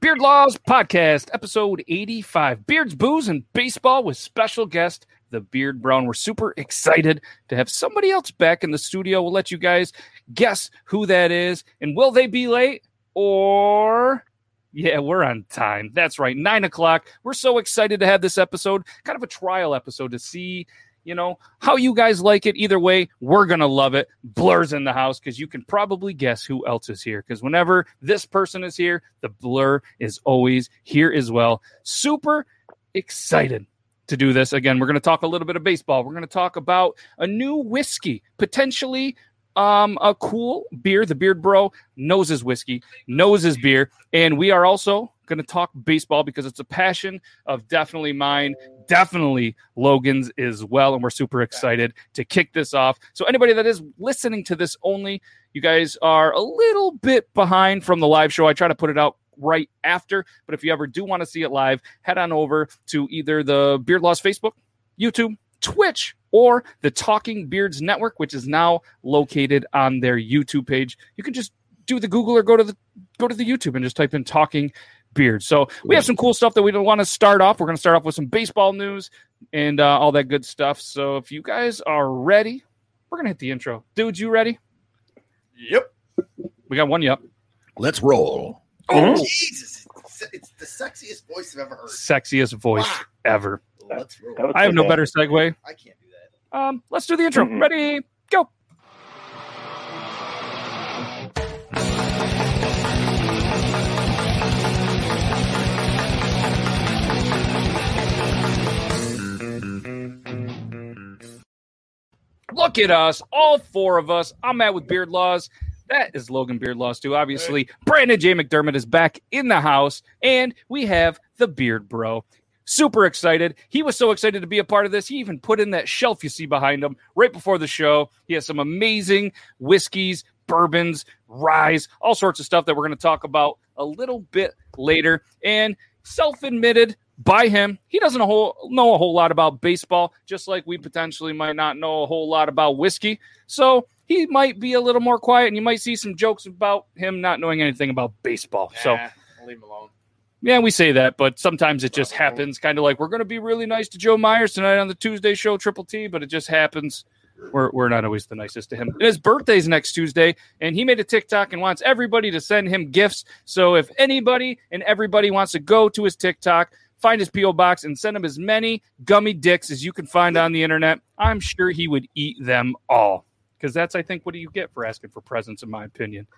Beard Laws Podcast, episode 85, Beards, Booze, and Baseball with special guest, the Beerd Bro. We're super excited to have somebody else back in the studio. We'll let you guys guess who that is. And will they be late? Or... yeah, we're on time. That's right, 9 o'clock. We're so excited to have this episode, kind of a trial episode to see, you know, how you guys like it. Either way, we're going to love it. Blur's in the house because you can probably guess who else is here, because whenever this person is here, the Blur is always here as well. Super excited to do this. Again, we're going to talk a little bit of baseball. We're going to talk about a new whiskey, potentially a cool beer. The Beerd Bro knows his whiskey, knows his beer, and we are also going to talk baseball because it's a passion of definitely mine, definitely Logan's as well, and we're super excited to kick this off. So anybody that is listening to this only, you guys are a little bit behind from the live show. I try to put it out right after, but if you ever do want to see it live, head on over to either the Beerd Laws Facebook, YouTube, Twitch, or the Talking Beards Network, which is now located on their YouTube page. You can just do the Google or go to the YouTube and just type in Talking Beards. So we have some cool stuff that we don't want to start off. We're going to start off with some baseball news and all that good stuff. So if you guys are ready, we're going to hit the intro. Dude, you ready? Yep. We got one yep. Let's roll. Oh, Jesus. It's the sexiest voice I've ever heard. Sexiest voice ever. Let's roll. I have no better segue. I can't do that. Let's do the intro. Mm-hmm. Ready, go. Look at us, all four of us. I'm Matt with Beerd Laws. That is Logan Beerd Laws too, obviously. Hey. Brandon J. McDermott is back in the house, and we have the Beerd Bro. Super excited. He was so excited to be a part of this. He even put in that shelf you see behind him right before the show. He has some amazing whiskeys, bourbons, rye, all sorts of stuff that we're going to talk about a little bit later. And self-admitted by him, he doesn't know a whole lot about baseball, just like we potentially might not know a whole lot about whiskey. So he might be a little more quiet, and you might see some jokes about him not knowing anything about baseball. So I'll leave him alone. Yeah, we say that, but sometimes it just happens. Kind of like we're going to be really nice to Joe Myers tonight on the Tuesday show, Triple T, but it just happens. We're not always the nicest to him. And his birthday's next Tuesday, and he made a TikTok and wants everybody to send him gifts. So if anybody and everybody wants to go to his TikTok, find his P.O. box, and send him as many gummy dicks as you can find on the internet, I'm sure he would eat them all. Because that's, I think, what do you get for asking for presents, in my opinion.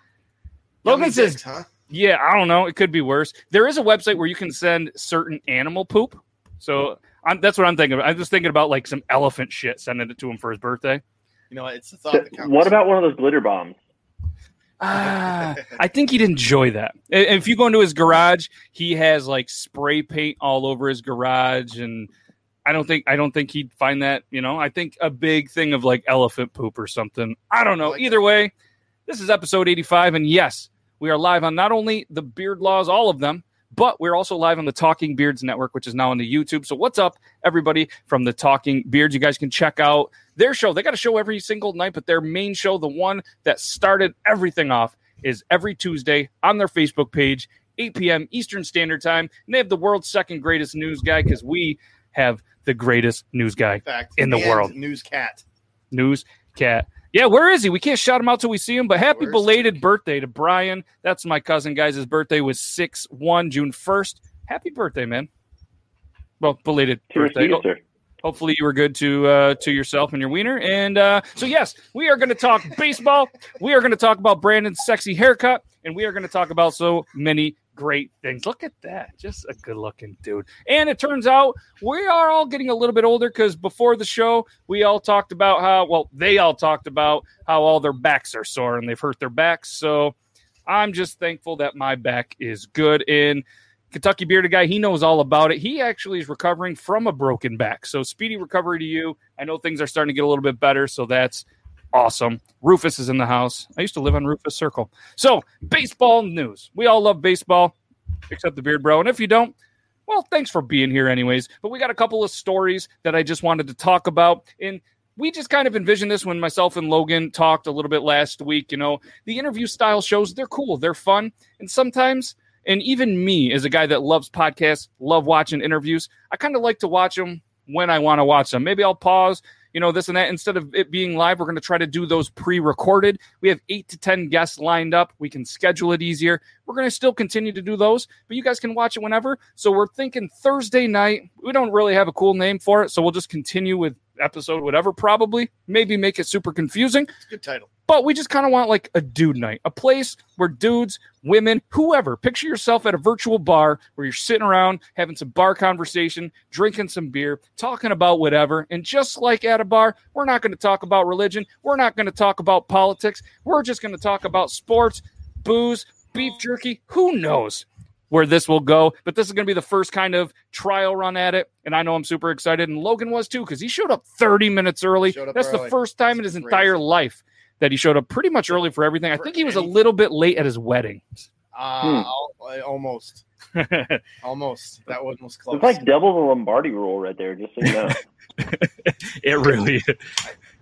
Logan says... dicks, huh? Yeah, I don't know. It could be worse. There is a website where you can send certain animal poop. So that's what I'm thinking of. I'm just thinking about like some elephant shit, sending it to him for his birthday. You know, it's the thought that counts. What about one of those glitter bombs? I think he'd enjoy that. If you go into his garage, he has like spray paint all over his garage, and I don't think he'd find that. You know, I think a big thing of like elephant poop or something. I don't know. Either way, this is episode 85, and yes. We are live on not only the Beerd Laws, all of them, but we're also live on the Talking Beards Network, which is now on the YouTube. So what's up, everybody, from the Talking Beards? You guys can check out their show. They got a show every single night, but their main show, the one that started everything off, is every Tuesday on their Facebook page, 8 p.m. Eastern Standard Time. And they have the world's second greatest news guy, because we have the greatest news guy in the world. News cat. Yeah, where is he? We can't shout him out till we see him, but happy belated birthday to Brian. That's my cousin, guys. His birthday was 6/1, June 1st. Happy birthday, man. Well, belated birthday. Hopefully you were good to yourself and your wiener. And so, yes, we are going to talk baseball. We are going to talk about Brandon's sexy haircut, and we are going to talk about so many great things. Look at that. Just a good-looking dude. And it turns out we are all getting a little bit older, because before the show, they all talked about how all their backs are sore and they've hurt their backs. So I'm just thankful that my back is good. And Kentucky Bearded Guy, he knows all about it. He actually is recovering from a broken back. So speedy recovery to you. I know things are starting to get a little bit better, so that's awesome. Rufus is in the house. I used to live on Rufus Circle. So, baseball news. We all love baseball, except the Beerd Bro. And if you don't, well, thanks for being here anyways. But we got a couple of stories that I just wanted to talk about. And we just kind of envisioned this when myself and Logan talked a little bit last week. You know, the interview style shows, they're cool. They're fun. And sometimes And even me, as a guy that loves podcasts, love watching interviews, I kind of like to watch them when I want to watch them. Maybe I'll pause, this and that. Instead of it being live, we're going to try to do those pre-recorded. We have 8 to 10 guests lined up. We can schedule it easier. We're going to still continue to do those, but you guys can watch it whenever. So we're thinking Thursday night. We don't really have a cool name for it, so we'll just continue with episode whatever, probably. Maybe make it super confusing. It's a good title. But we just kind of want like a dude night, a place where dudes, women, whoever, picture yourself at a virtual bar where you're sitting around having some bar conversation, drinking some beer, talking about whatever. And just like at a bar, we're not going to talk about religion. We're not going to talk about politics. We're just going to talk about sports, booze, beef jerky. Who knows where this will go? But this is going to be the first kind of trial run at it. And I know I'm super excited. And Logan was too, because he showed up 30 minutes early. That's early. The first time in his entire life that he showed up pretty much early for everything. I think he was a little bit late at his wedding. Almost. Almost. That one was close. It's like double the Lombardi rule right there, just so you know. It really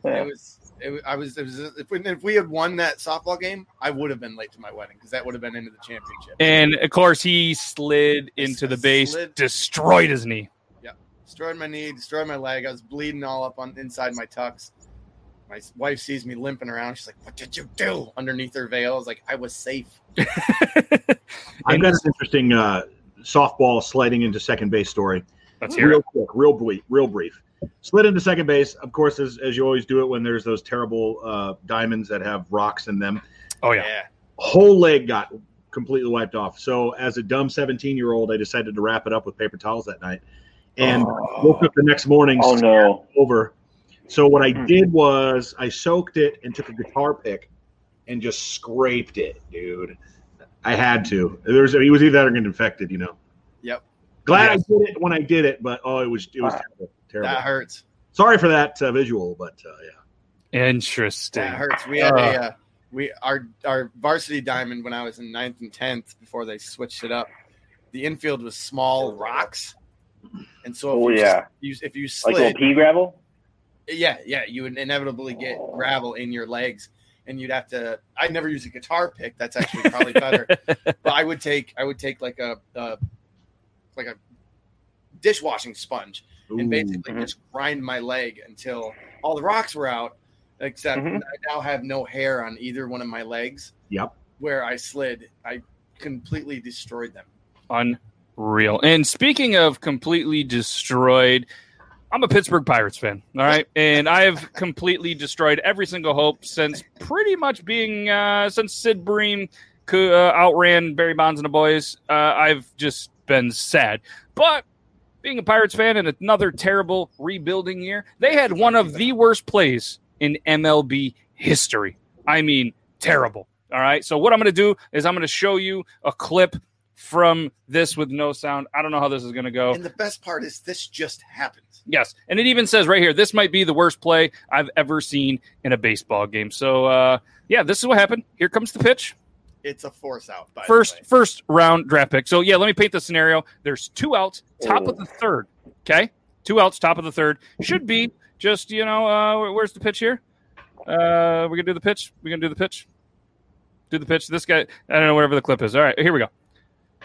is. If we had won that softball game, I would have been late to my wedding because that would have been into the championship. And, of course, he slid into the base, destroyed his knee. Yep. Destroyed my knee, destroyed my leg. I was bleeding all up on inside my tux. My wife sees me limping around. She's like, "What did you do?" Underneath her veil, I was like, "I was safe." I've got an interesting softball sliding into second base story. Let's hear it. Real brief. Slid into second base, of course, as you always do it when there's those terrible diamonds that have rocks in them. Oh, yeah. Whole leg got completely wiped off. So as a dumb 17-year-old, I decided to wrap it up with paper towels that night. And woke up the next morning. Oh, no. Over. So what I did was I soaked it and took a guitar pick and just scraped it, dude. I had to. It was either that or getting infected, Yep. Glad I did it when I did it, but it was terrible. That hurts. Sorry for that visual, but yeah. Interesting. That hurts. We had our varsity diamond when I was in 9th and 10th before they switched it up. The infield was small rocks, and so if you slid, like little pea gravel. Yeah, you would inevitably get gravel in your legs, and you'd have to. I'd never use a guitar pick. That's actually probably better. But I would take like a dishwashing sponge and basically just grind my leg until all the rocks were out. Except I now have no hair on either one of my legs. Yep, where I slid, I completely destroyed them. Unreal. And speaking of completely destroyed. I'm a Pittsburgh Pirates fan, all right? And I have completely destroyed every single hope since pretty much being since Sid Bream outran Barry Bonds and the boys. I've just been sad. But being a Pirates fan in another terrible rebuilding year, they had one of the worst plays in MLB history. I mean, terrible, all right? So what I'm going to do is I'm going to show you a clip from this with no sound. I don't know how this is going to go. And the best part is this just happened. Yes, and it even says right here, this might be the worst play I've ever seen in a baseball game. So, this is what happened. Here comes the pitch. It's a force out. By first round draft pick. So, let me paint the scenario. There's two outs, top of the third. Okay? Two outs, top of the third. Should be just, where's the pitch here? Do the pitch. This guy, I don't know, whatever the clip is. All right, here we go.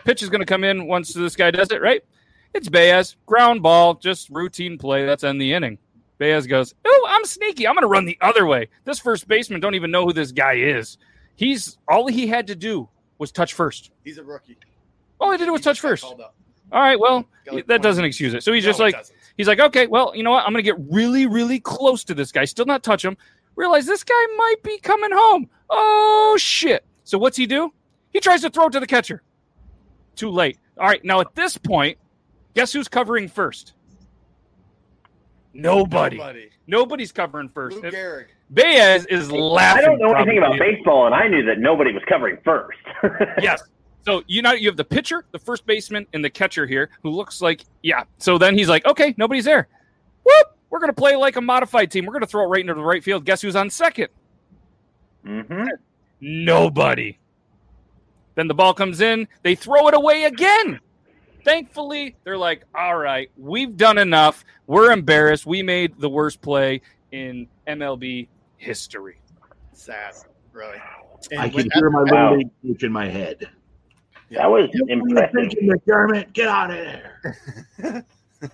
Pitch is going to come in once this guy does it, right? It's Baez. Ground ball, just routine play. That's end the inning. Baez goes, "Oh, I'm sneaky. I'm going to run the other way." This first baseman don't even know who this guy is. All he had to do was touch first. He's a rookie. All he did was touch first. All right, well, that doesn't excuse it. So he's just like, he's like, okay, well, you know what? I'm going to get really, really close to this guy. Still not touch him. Realize this guy might be coming home. Oh, shit. So what's he do? He tries to throw it to the catcher. Too late. All right, now at this point, guess who's covering first? Nobody. Nobody's covering first. Luke Gehrig. Baez is laughing. I don't know anything about baseball, and I knew that nobody was covering first. Yes. So you have the pitcher, the first baseman, and the catcher here, who looks like, yeah. So then he's like, okay, nobody's there. Whoop! We're going to play like a modified team. We're going to throw it right into the right field. Guess who's on second? Nobody. Then the ball comes in. They throw it away again. Thankfully, they're like, all right, we've done enough. We're embarrassed. We made the worst play in MLB history. Sad, really. And I can hear my little league coach in my head. Yeah. That was impressive. McDermott, get out of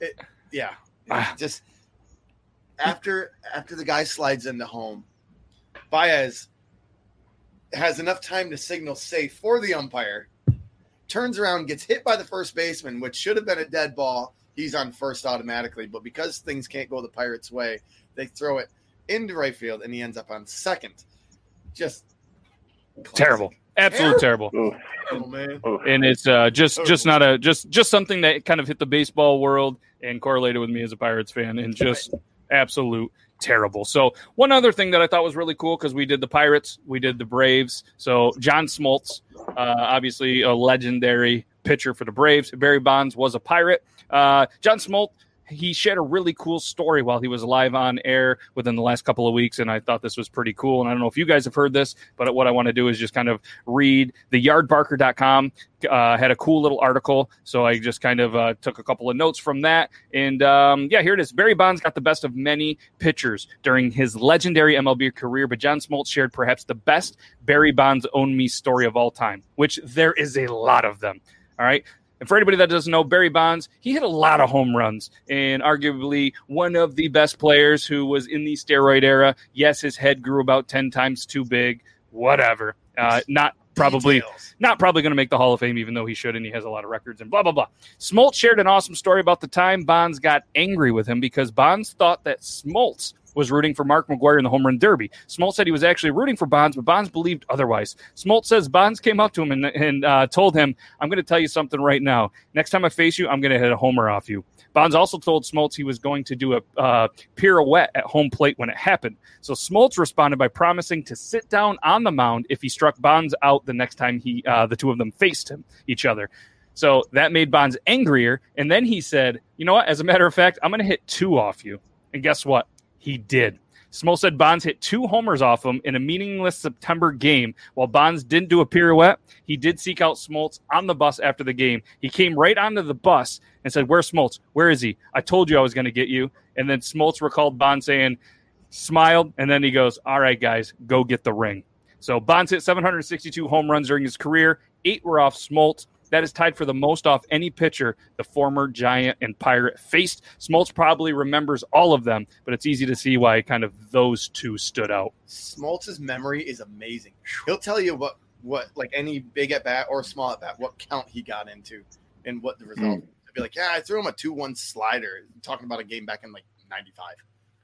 there. Just after the guy slides into home, Baez has enough time to signal safe for the umpire, turns around, gets hit by the first baseman, which should have been a dead ball. He's on first automatically, but because things can't go the Pirates' way, they throw it into right field, and he ends up on second. Just classic. Terrible. Absolute terrible. Terrible, man. And it's just something that kind of hit the baseball world and correlated with me as a Pirates fan, and just absolute terrible. So one other thing that I thought was really cool, because we did the Pirates, we did the Braves. So John Smoltz, obviously a legendary pitcher for the Braves. Barry Bonds was a Pirate. John Smoltz, he shared a really cool story while he was live on air within the last couple of weeks, and I thought this was pretty cool. And I don't know if you guys have heard this, but what I want to do is just kind of read the yardbarker.com had a cool little article. So I just kind of took a couple of notes from that. And here it is. Barry Bonds got the best of many pitchers during his legendary MLB career, but John Smoltz shared perhaps the best Barry Bonds own me story of all time, which there is a lot of them. All right. And for anybody that doesn't know, Barry Bonds, he hit a lot of home runs and arguably one of the best players who was in the steroid era. Yes, his head grew about 10 times too big, whatever. Not probably going to make the Hall of Fame, even though he should, and he has a lot of records and blah, blah, blah. Smoltz shared an awesome story about the time Bonds got angry with him because Bonds thought that Smoltz was rooting for Mark McGwire in the home run derby. Smoltz said he was actually rooting for Bonds, but Bonds believed otherwise. Smoltz says Bonds came up to him and told him, "I'm going to tell you something right now. Next time I face you, I'm going to hit a homer off you." Bonds also told Smoltz he was going to do a pirouette at home plate when it happened. So Smoltz responded by promising to sit down on the mound if he struck Bonds out the next time the two of them faced each other. So that made Bonds angrier, and then he said, "You know what? As a matter of fact, I'm going to hit two off you." And guess what? He did. Smoltz said Bonds hit two homers off him in a meaningless September game. While Bonds didn't do a pirouette, he did seek out Smoltz on the bus after the game. He came right onto the bus and said, "Where's Smoltz? Where is he? I told you I was going to get you." And then Smoltz recalled Bonds saying, smiled, and then he goes, "All right, guys, go get the ring." So Bonds hit 762 home runs during his career. 8 were off Smoltz. That is tied for the most off any pitcher the former Giant and Pirate faced. Smoltz probably remembers all of them, but it's easy to see why kind of those two stood out. Smoltz's memory is amazing. He'll tell you what like any big at-bat or small at-bat, what count he got into and what the result. He'll be like, "Yeah, I threw him a 2-1 slider." I'm talking about a game back in like 95.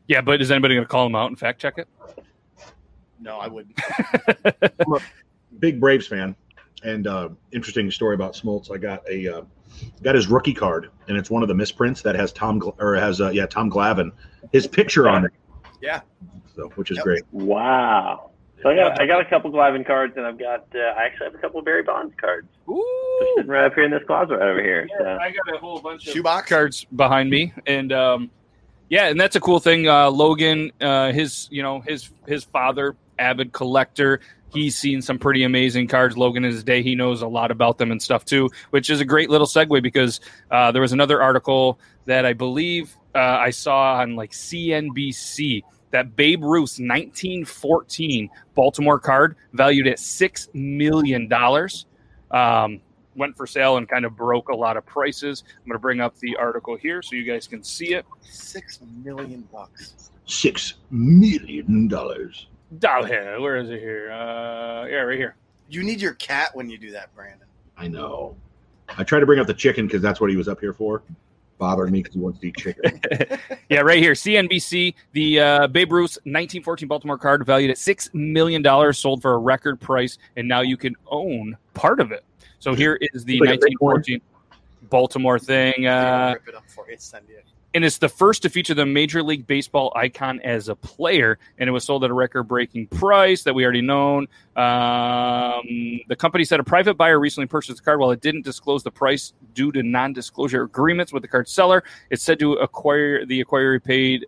Yeah, but is anybody going to call him out and fact-check it? No, I wouldn't. I'm a big Braves fan. And interesting story about Smoltz. I got got his rookie card, and it's one of the misprints that has Tom Glavine, his picture on it. Yeah, so which is great. Wow. So I got a couple Glavine cards, and I've got I actually have a couple of Barry Bonds cards. Ooh, sitting right up here in this closet right over here. Yeah, so. I got a whole bunch of shoebox cards behind me, and and that's a cool thing. Logan, his father, avid collector. He's seen some pretty amazing cards. Logan in his day, he knows a lot about them and stuff too, which is a great little segue because there was another article that I believe I saw on like CNBC that Babe Ruth's 1914 Baltimore card valued at $6 million went for sale and kind of broke a lot of prices. I'm going to bring up the article here so you guys can see it. $6 million. $6 million. Dollhead, where is it here? Right here. You need your cat when you do that, Brandon. I know. I tried to bring up the chicken because that's what he was up here for. Bothering me because he wants to eat chicken. Yeah, right here. CNBC, the Babe Ruth's 1914 Baltimore card valued at $6 million, sold for a record price, and now you can own part of it. So here is the 1914 Baltimore thing. Rip it up for you. Send it. And it's the first to feature the Major League Baseball icon as a player, and it was sold at a record-breaking price that we already known. The company said a private buyer recently purchased the card. While it didn't disclose the price due to non-disclosure agreements with the card seller, it's said to the acquirer paid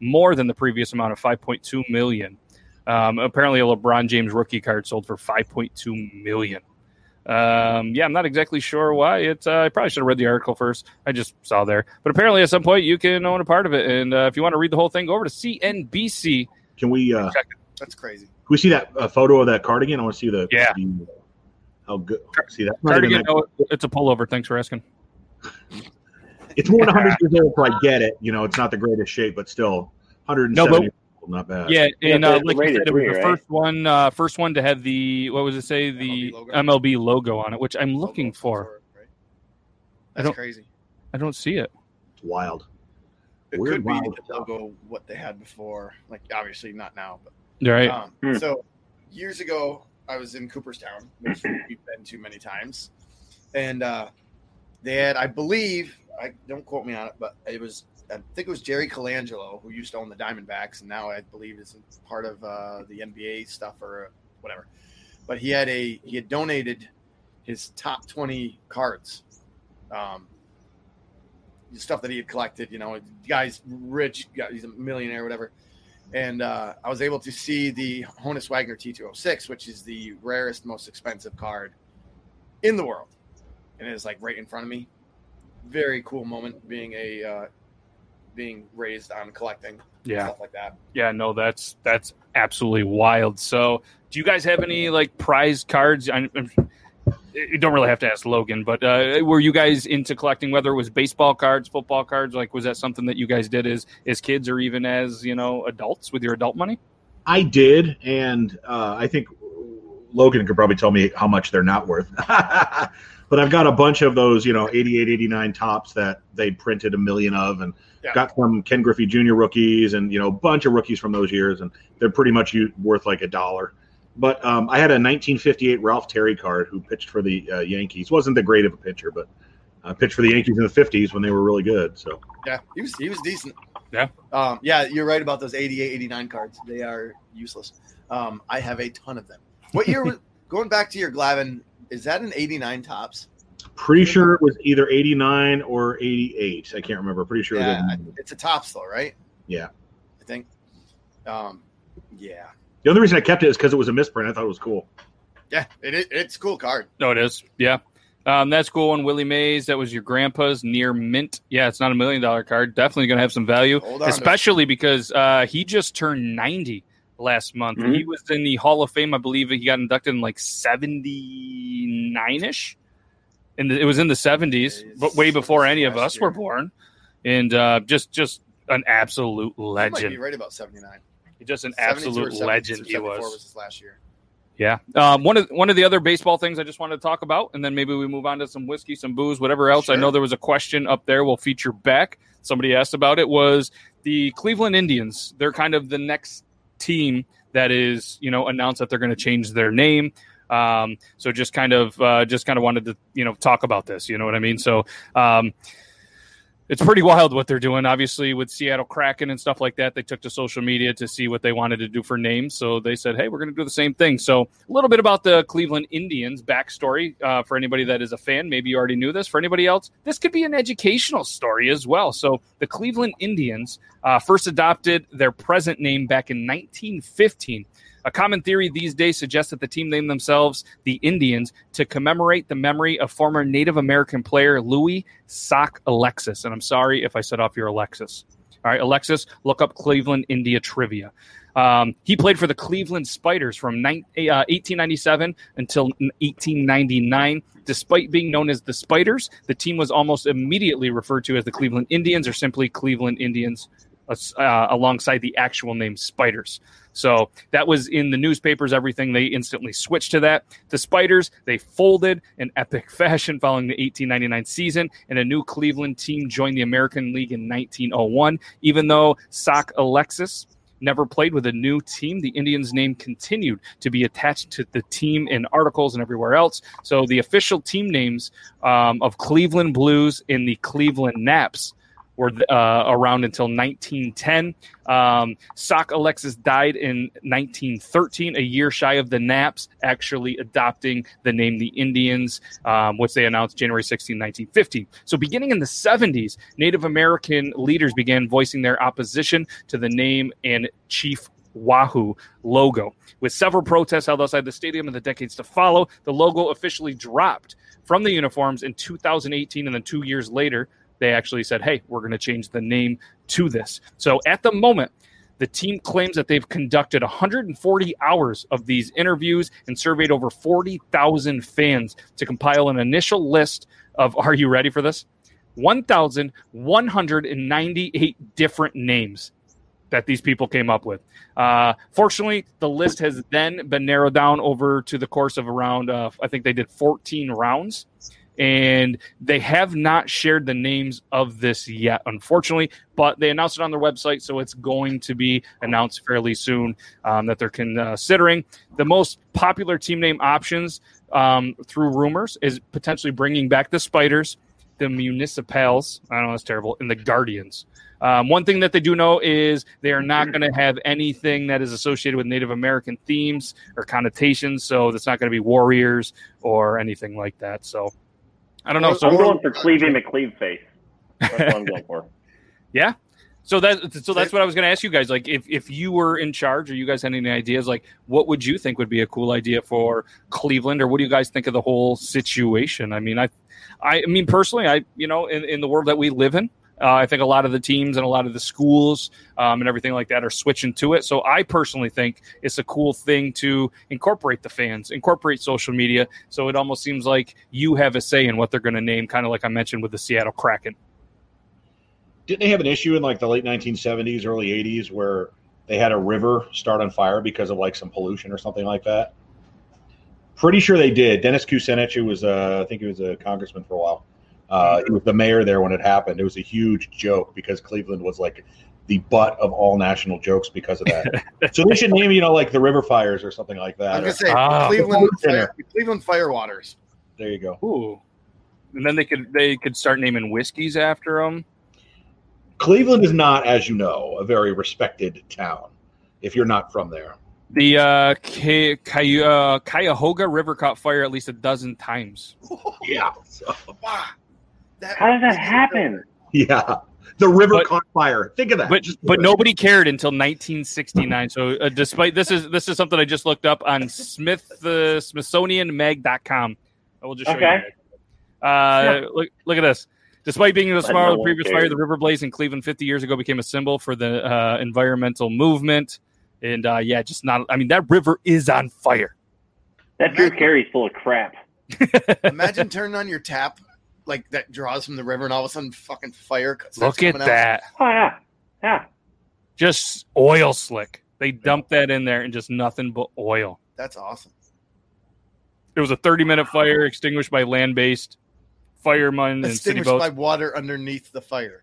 more than the previous amount of $5.2 million. Apparently, a LeBron James rookie card sold for $5.2 million. I'm not exactly sure why. It's I probably should have read the article first. I just saw there, but apparently at some point you can own a part of it. And if you want to read the whole thing, go over to CNBC. Can we check it? That's crazy. Can we see that photo of that cardigan? I want to see the how good. See that? It's a pullover. Thanks for asking. It's more than 100 years old, so I get it. You know, it's not the greatest shape, but still 170 years old, not bad. Yeah, and like you said, it was the first one to have the, what was it say, the MLB logo on it, which I'm looking for. That's crazy. I don't see it. It's wild. It could be the logo, what they had before. Like, obviously not now. But, right. So years ago, I was in Cooperstown, which we've been to many times. And they had, I believe, don't quote me on it, but I think it was Jerry Colangelo, who used to own the Diamondbacks, and now I believe is part of the NBA stuff or whatever. But he had donated his top 20 cards. Stuff that he had collected, you know, guy's rich, he's a millionaire, whatever. And I was able to see the Honus Wagner T206, which is the rarest, most expensive card in the world. And it was like right in front of me. Very cool moment being being raised on collecting. Yeah. Stuff like that. Yeah, no, that's absolutely wild. So do you guys have any like prize cards? You don't really have to ask Logan, but were you guys into collecting, whether it was baseball cards, football cards? Like, was that something that you guys did as kids or even as, you know, adults with your adult money? I did, and I think Logan could probably tell me how much they're not worth. But I've got a bunch of those, you know, 88, 89 tops that they printed a million of, and got some Ken Griffey Jr. rookies and, you know, a bunch of rookies from those years, and they're pretty much worth like $1. But I had a 1958 Ralph Terry card who pitched for the Yankees. Wasn't the great of a pitcher, but pitched for the Yankees in the 50s when they were really good. So yeah, he was decent. Yeah, you're right about those 88, 89 cards. They are useless. I have a ton of them. What year? Going back to your Glavin, is that an 89 tops? Pretty sure it was either 89 or 88. I can't remember. Pretty sure. Yeah, it's a tops though, right? Yeah, I think. Yeah. The only reason I kept it is because it was a misprint. I thought it was cool. Yeah, it's a cool card. No, it is. Yeah. That's a cool one. Willie Mays, that was your grandpa's near mint. Yeah, it's not $1 million card. Definitely going to have some value, especially because he just turned 90 last month. Mm-hmm. He was in the Hall of Fame. I believe he got inducted in like 79-ish. And it was in the 70s, but way before any of us were born. And just an absolute legend. You might be right about 79. Just an absolute legend he was his last year. Yeah. One of the other baseball things I just wanted to talk about, and then maybe we move on to some whiskey, some booze, whatever else. Sure. I know there was a question up there we'll feature back. Somebody asked about it, was the Cleveland Indians. They're kind of the next team that is, you know, announced that they're going to change their name. So just kind of wanted to, you know, talk about this. You know what I mean? So it's pretty wild what they're doing, obviously, with Seattle Kraken and stuff like that. They took to social media to see what they wanted to do for names, so they said, hey, we're going to do the same thing. So a little bit about the Cleveland Indians backstory for anybody that is a fan. Maybe you already knew this. For anybody else, this could be an educational story as well. So the Cleveland Indians first adopted their present name back in 1915. A common theory these days suggests that the team named themselves the Indians to commemorate the memory of former Native American player Louis Sock Alexis. And I'm sorry if I set off your Alexis. All right, Alexis, look up Cleveland India trivia. He played for the Cleveland Spiders from 1897 until 1899. Despite being known as the Spiders, the team was almost immediately referred to as the Cleveland Indians or simply Cleveland Indians alongside the actual name Spiders. So that was in the newspapers, everything. They instantly switched to that. The Spiders, they folded in epic fashion following the 1899 season, and a new Cleveland team joined the American League in 1901. Even though Sock Alexis never played with a new team, the Indians' name continued to be attached to the team in articles and everywhere else. So the official team names of Cleveland Blues and the Cleveland Naps were around until 1910. Sock Alexis died in 1913, a year shy of the Naps actually adopting the name the Indians, which they announced January 16, 1915. So beginning in the 70s, Native American leaders began voicing their opposition to the name and Chief Wahoo logo. With several protests held outside the stadium in the decades to follow, the logo officially dropped from the uniforms in 2018, and then 2 years later, they actually said, hey, we're going to change the name to this. So at the moment, The team claims that they've conducted 140 hours of these interviews and surveyed over 40,000 fans to compile an initial list of, are you ready for this? 1,198 different names that these people came up with. Fortunately, the list has then been narrowed down over to the course of around, I think they did 14 rounds, and they have not shared the names of this yet, unfortunately, but they announced it on their website, so it's going to be announced fairly soon that they're considering. The most popular team name options through rumors is potentially bringing back the Spiders, the Municipals, I don't know, that's terrible, and the Guardians. One thing that they do know is they are not going to have anything that is associated with Native American themes or connotations, so that's not going to be warriors or anything like that. So I don't know. So I'm going for Cleve McCleveface. That's what I'm going for. Yeah. So that's what I was going to ask you guys. Like, if you were in charge, or you guys had any ideas, like, what would you think would be a cool idea for Cleveland, or what do you guys think of the whole situation? I mean, I mean personally, in the world that we live in. I think a lot of the teams and a lot of the schools and everything like that are switching to it. So I personally think it's a cool thing to incorporate the fans, incorporate social media. So it almost seems like you have a say in what they're going to name, kind of like I mentioned with the Seattle Kraken. Didn't they have an issue in like the late 1970s, early 80s where they had a river start on fire because of like some pollution or something like that? Pretty sure they did. Dennis Kucinich, who was I think he was a congressman for a while. It was the mayor there when it happened. It was a huge joke because Cleveland was like the butt of all national jokes because of that. So they should name, like the River Fires or something like that. I was going to say Cleveland Firewaters. There you go. Ooh, and then they could start naming whiskeys after them. Cleveland is not, as you know, a very respected town if you're not from there. The Cuyahoga River caught fire at least a dozen times. Yeah. So. How does that happen? Yeah. The river caught fire. Think of that. But nobody cared until 1969. So despite this is something I just looked up on SmithsonianMag.com. I will just show you. Look at this. Despite being the small previous fire, the river blaze in Cleveland 50 years ago became a symbol for the environmental movement. And, just not – I mean, that river is on fire. That Drew Carey's full of crap. Imagine turning on your tap. Like that draws from the river, and all of a sudden, fucking fire. Look at that! Oh yeah, just oil slick. They dumped that in there, and just nothing but oil. That's awesome. It was a 30-minute fire extinguished by land-based firemen and city boats. Extinguished by water underneath the fire.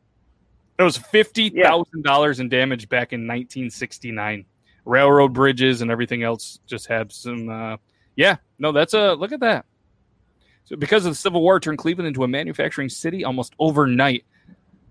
It was $50,000 in damage back in 1969. Railroad bridges and everything else just had some. That's a look at that. So because of the Civil War, turned Cleveland into a manufacturing city almost overnight.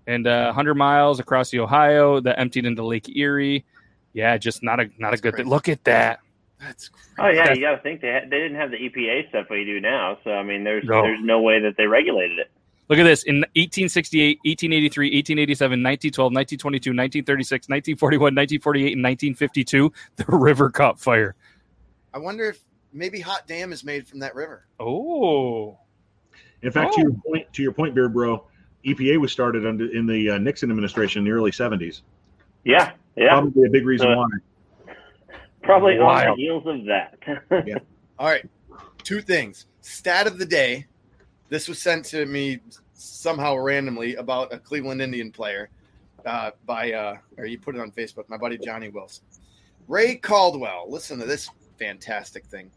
And 100 miles across the Ohio that emptied into Lake Erie. Yeah, just not a good thing. Look at that. That's crazy. Oh, yeah, you got to think they didn't have the EPA stuff that you do now. So, I mean, there's no way that they regulated it. Look at this. In 1868, 1883, 1887, 1912, 1922, 1936, 1941, 1948, and 1952, the river caught fire. I wonder if maybe hot damn is made from that river. Oh, in fact, to your point, Beard Bro, EPA was started in the Nixon administration in the early 70s. Yeah, yeah, probably a big reason why. Probably on the heels of that. Yeah. All right, two things. Stat of the day. This was sent to me somehow randomly about a Cleveland Indian player or you put it on Facebook. My buddy Johnny Wilson, Ray Caldwell. Listen to this. Fantastic thing.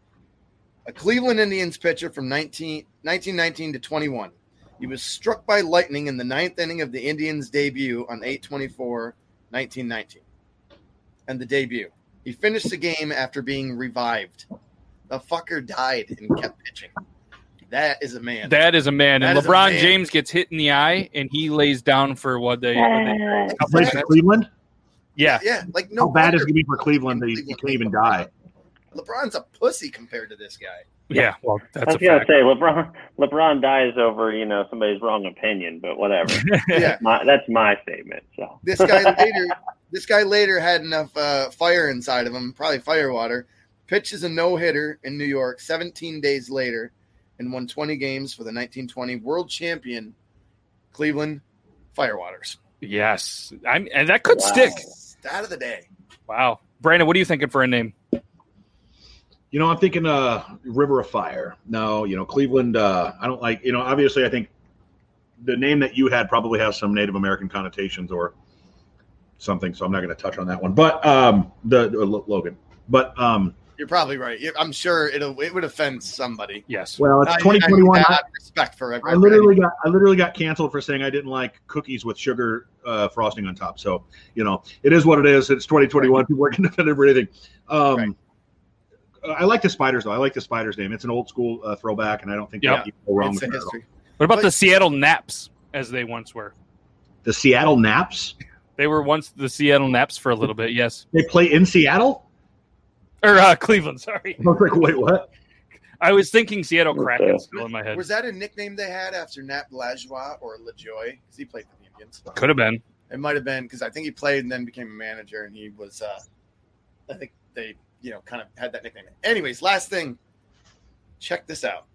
A Cleveland Indians pitcher from 1919 to 21. He was struck by lightning in the ninth inning of the Indians' debut on 8/24/1919. And the debut. He finished the game after being revived. The fucker died and kept pitching. That is a man. That is a man. And LeBron James gets hit in the eye, and he lays down for what they play for Cleveland? Yeah. Yeah. Like, no. How bad is it going to be for Cleveland that he can't even die? LeBron's a pussy compared to this guy. Yeah, well, that's I was going to say, LeBron dies over, somebody's wrong opinion, but whatever. Yeah. That's my statement. So This guy later had enough fire inside of him, probably fire water, pitches a no-hitter in New York 17 days later and won 20 games for the 1920 world champion Cleveland Firewaters. Yes. And that could stick. Dad of the day. Wow. Brandon, what are you thinking for a name? You know, I'm thinking River of Fire. No, you know, Cleveland, I don't like, you know, obviously I think the name that you had probably has some Native American connotations or something, so I'm not going to touch on that one. But Logan. But you're probably right. I'm sure it would offend somebody. Yes. Well, it's 2021. I have respect for everybody. I literally got canceled for saying I didn't like cookies with sugar frosting on top. So, you know, it is what it is. It's 2021. Right. People are going to offend everything. Right. I like the Spiders though. I like the Spiders name. It's an old school throwback, and I don't think that go wrong with it. What about the Seattle Naps, as they once were? The Seattle Naps. They were once the Seattle Naps for a little bit. Yes. They play in Seattle. Or Cleveland, sorry. I was like, wait, what? I was thinking Seattle Kraken still in my head. Was that a nickname they had after Nap Lajoie or LaJoie? Because he played for the Indians. Could have been. It might have been, because I think he played and then became a manager, and he was I think they, you know, kind of had that nickname. Anyways, last thing. Check this out.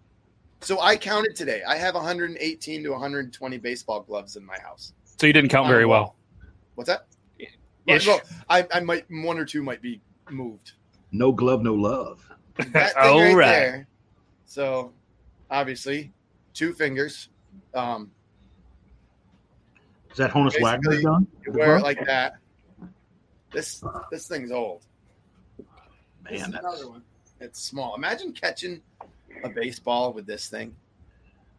So I counted today. I have 118 to 120 baseball gloves in my house. So you didn't count very well. What's that? Well, I might one or two might be moved. No glove, no love. That thing all right there. So, obviously, two fingers. Is that Honus Wagner's gun? You wear it like that. This thing's old. Man, that's another one. It's small. Imagine catching a baseball with this thing.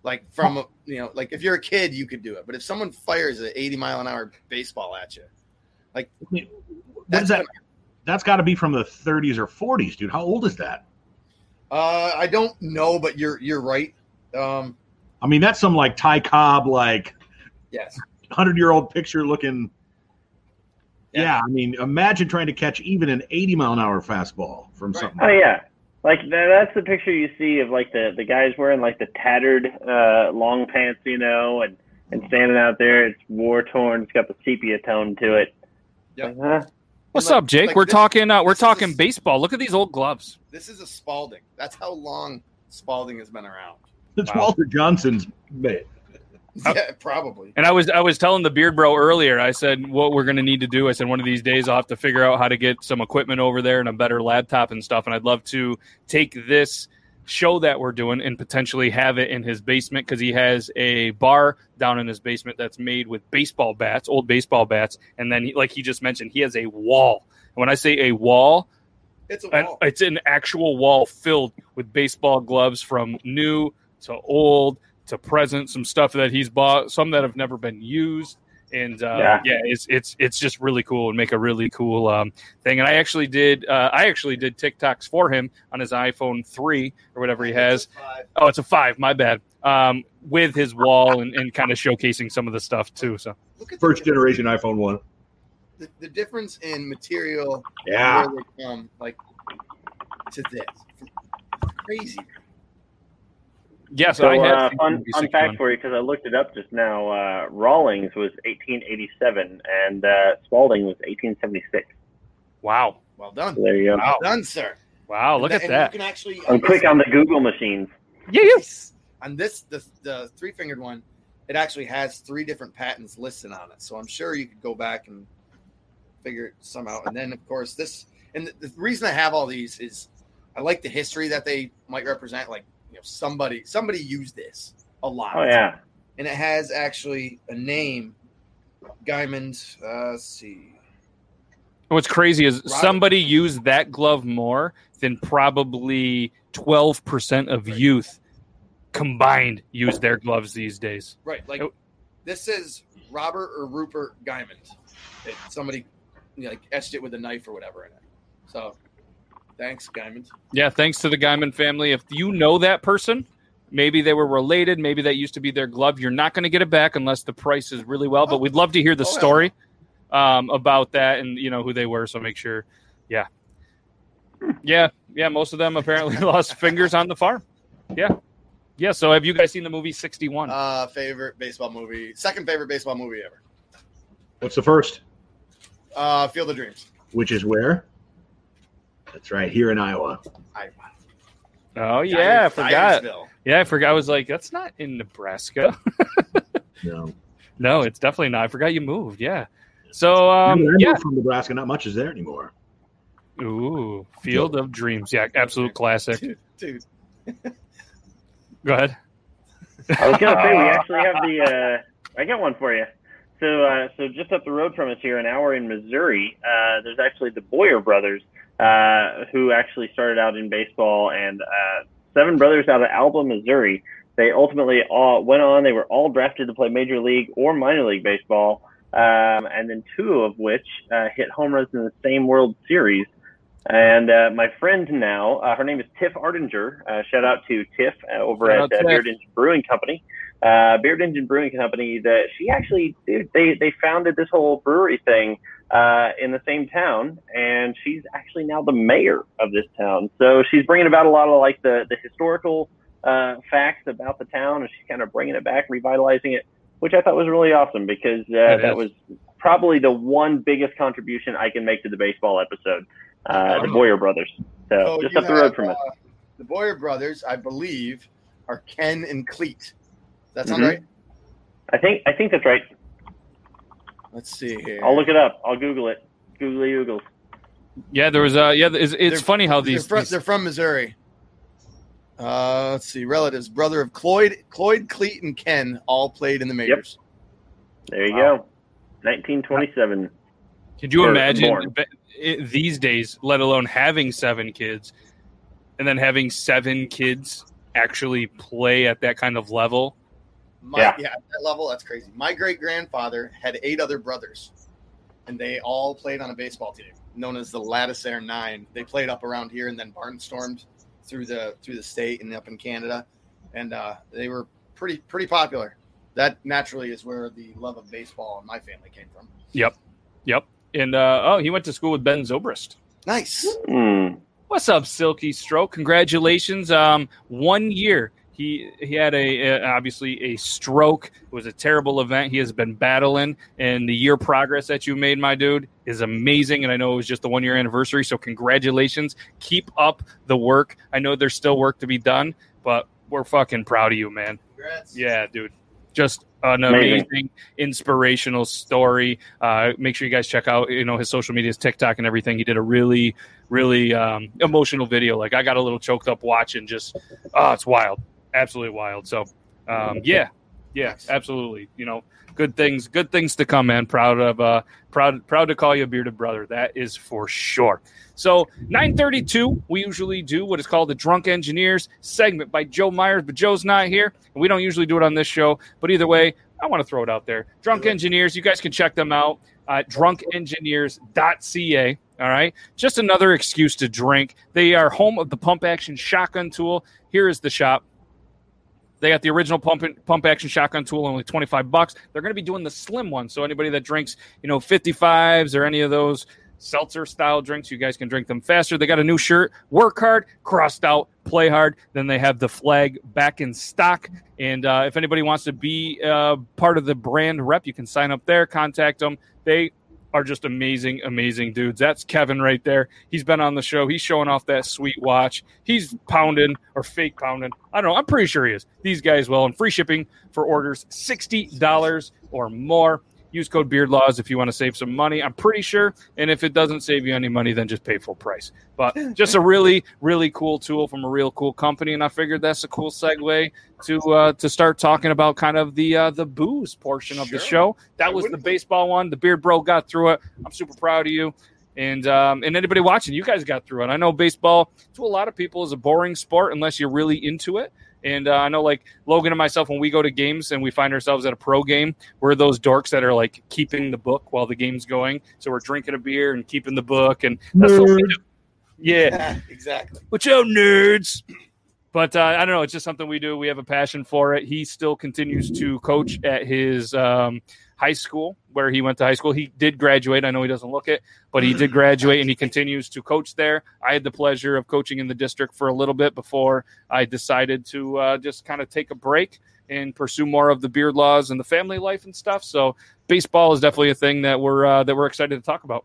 Like from like if you're a kid, you could do it. But if someone fires an 80 mile an hour baseball at you, like that's that. That's got to be from the 30s or 40s, dude. How old is that? I don't know, but you're right. I mean, that's some like Ty Cobb, like 100-year-old picture looking. Yeah. I mean, imagine trying to catch even an 80-mile-an-hour fastball from something. Oh, yeah. Like that's the picture you see of like the guys wearing like the tattered long pants, you know, and standing out there. It's war-torn. It's got the sepia tone to it. Yeah. Uh-huh. What's up, Jake? Like we're talking baseball. Look at these old gloves. This is a Spalding. That's how long Spalding has been around. It's Walter Johnson's mate. Yeah, probably. And I was telling the Beerd Bro earlier. I said what we're going to need to do. I said one of these days I'll have to figure out how to get some equipment over there and a better laptop and stuff. And I'd love to take this show that we're doing and potentially have it in his basement, because he has a bar down in his basement that's made with baseball bats, old baseball bats, and then like he just mentioned, he has a wall. And when I say a wall, it's a wall. It's an actual wall filled with baseball gloves from new to old to present, some stuff that he's bought, some that have never been used. And it's just really cool and make a really cool thing. And I actually did TikToks for him on his iPhone 3 or whatever he has. It's a 5. My bad. With his wall and kind of showcasing some of the stuff too. So first generation iPhone 1. The difference in material, where they come, like to this, it's crazy. Yes, so, fun fact for you, because I looked it up just now. Rawlings was 1887, and Spalding was 1876. Wow. Well done. So there you go. Well done, sir. Wow, look at that. You can actually, I'm quick on the Google machines. Yes. On this, the three-fingered one, it actually has 3 different patents listed on it. So I'm sure you could go back and figure some out. And then, of course, this – and the reason I have all these is I like the history that they might represent, like, you know, somebody used this a lot. Oh, yeah. And it has actually a name, Guymond. Let's see. What's crazy is somebody used that glove more than probably 12% of youth combined use their gloves these days. Right. Like this is Robert or Rupert Guymond. Somebody like etched it with a knife or whatever in it. So thanks, Guymond. Yeah, thanks to the Guymond family. If you know that person, maybe they were related, maybe that used to be their glove. You're not going to get it back unless the price is really well. But we'd love to hear the story about that and, you know, who they were. So make sure. Yeah. Yeah. Most of them apparently lost fingers on the farm. Yeah. Yeah. So have you guys seen the movie 61? Favorite baseball movie. Second favorite baseball movie ever. What's the first? Field of Dreams. Which is where? That's right, here in Iowa. Oh, yeah, I forgot. Yeah, I forgot. I was like, that's not in Nebraska. No. No, it's definitely not. I forgot you moved, yeah. So, yeah, from Nebraska, not much is there anymore. Ooh, Field of Dreams. Yeah, absolute classic. Dude. Go ahead. I was going to say, we actually have the I got one for you. So, so just up the road from us here, an hour in Missouri, there's actually the Boyer Brothers, who actually started out in baseball, and seven brothers out of Alba, Missouri. They ultimately all went on. They were all drafted to play major league or minor league baseball, and then two of which hit home runs in the same World Series. And my friend now, her name is Tiff Ardinger. Shout out to Tiff over at Beerd Engine Brewing Company. Beerd Engine Brewing Company, that she actually, they founded this whole brewery thing in the same town, and she's actually now the mayor of this town. So she's bringing about a lot of like the historical facts about the town, and she's kind of bringing it back, revitalizing it, which I thought was really awesome, because that was probably the one biggest contribution I can make to the baseball episode. The Boyer Brothers. So just up the road from us. The Boyer Brothers, I believe, are Ken and Cleet. That sound right? I think that's right. Let's see here. I'll look it up. I'll Google it. Googly Oogles. Yeah, there was it's funny how they're from Missouri. Let's see. Relatives. Brother of Cloyd, Cleet, and Ken all played in the majors. Yep. There you go. 1927. Could you imagine these days, let alone having seven kids, and then having seven kids actually play at that kind of level? Yeah, at that level, that's crazy. My great-grandfather had 8 other brothers, and they all played on a baseball team known as the Lattisaire 9. They played up around here and then barnstormed through the state and up in Canada, and they were pretty popular. That naturally is where the love of baseball in my family came from. Yep. And, he went to school with Ben Zobrist. Nice. Mm. What's up, Silky Stroke? Congratulations. 1 year. He had obviously a stroke. It was a terrible event. He has been battling, and the year progress that you made, my dude, is amazing. And I know it was just the 1 year anniversary. So congratulations. Keep up the work. I know there's still work to be done, but we're fucking proud of you, man. Congrats. Yeah, dude. Just an amazing, inspirational story. Make sure you guys check out, his social media, his TikTok and everything. He did a really, really emotional video. Like, I got a little choked up watching. Just, it's wild. Absolutely wild. So, yeah, absolutely. Good things to come, man. Proud to call you a bearded brother. That is for sure. So 9:32, we usually do what is called the Drunk Engineers segment by Joe Myers, but Joe's not here, and we don't usually do it on this show. But either way, I want to throw it out there. Drunk Engineers, you guys can check them out at drunkengineers.ca. All right, just another excuse to drink. They are home of the pump action shotgun tool. Here is the shop. They got the original pump action shotgun tool, only $25. They're going to be doing the slim one. So anybody that drinks, 55s or any of those seltzer style drinks, you guys can drink them faster. They got a new shirt, work hard, crossed out, play hard. Then they have the flag back in stock. And if anybody wants to be part of the brand rep, you can sign up there, contact them. They are just amazing, amazing dudes. That's Kevin right there. He's been on the show. He's showing off that sweet watch. He's pounding or fake pounding. I don't know. I'm pretty sure he is. These guys will. And free shipping for orders $60 or more. Use code BeardLaws if you want to save some money, I'm pretty sure. And if it doesn't save you any money, then just pay full price. But just a really, really cool tool from a real cool company. And I figured that's a cool segue to start talking about kind of the booze portion of the show. That was the baseball one. The Beerd Bro got through it. I'm super proud of you. And anybody watching, you guys got through it. I know baseball, to a lot of people, is a boring sport unless you're really into it. And I know, like, Logan and myself, when we go to games and we find ourselves at a pro game, we're those dorks that are, like, keeping the book while the game's going. So we're drinking a beer and keeping the book. And that's what we do. Yeah, exactly. Watch out, nerds. But I don't know. It's just something we do. We have a passion for it. He still continues to coach at his high school, where he went to high school. He did graduate. I know he doesn't look it, but he did graduate, and he continues to coach there. I had the pleasure of coaching in the district for a little bit before I decided to just kind of take a break and pursue more of the Beerd Laws and the family life and stuff. So baseball is definitely a thing that we're excited to talk about.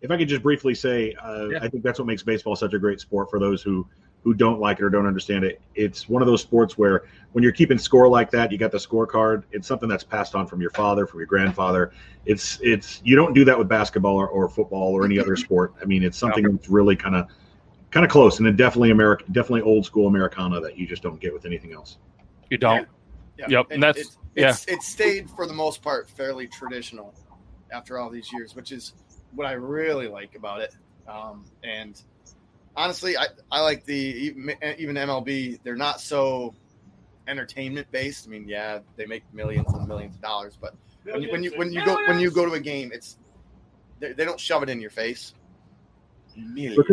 If I could just briefly say, I think that's what makes baseball such a great sport for those who who don't like it or don't understand it. It's one of those sports where when you're keeping score like that, you got the scorecard. It's something that's passed on from your father, from your grandfather. It's you don't do that with basketball or football or any other sport. I mean, it's something that's really kind of close, and then definitely old school Americana that you just don't get with anything else. You don't. Yeah. Yep. And that's it stayed for the most part fairly traditional after all these years, which is what I really like about it. And honestly, I like even MLB. They're not so entertainment based. I mean, yeah, they make millions and millions of dollars, but when you go to a game, they don't shove it in your face. Millions.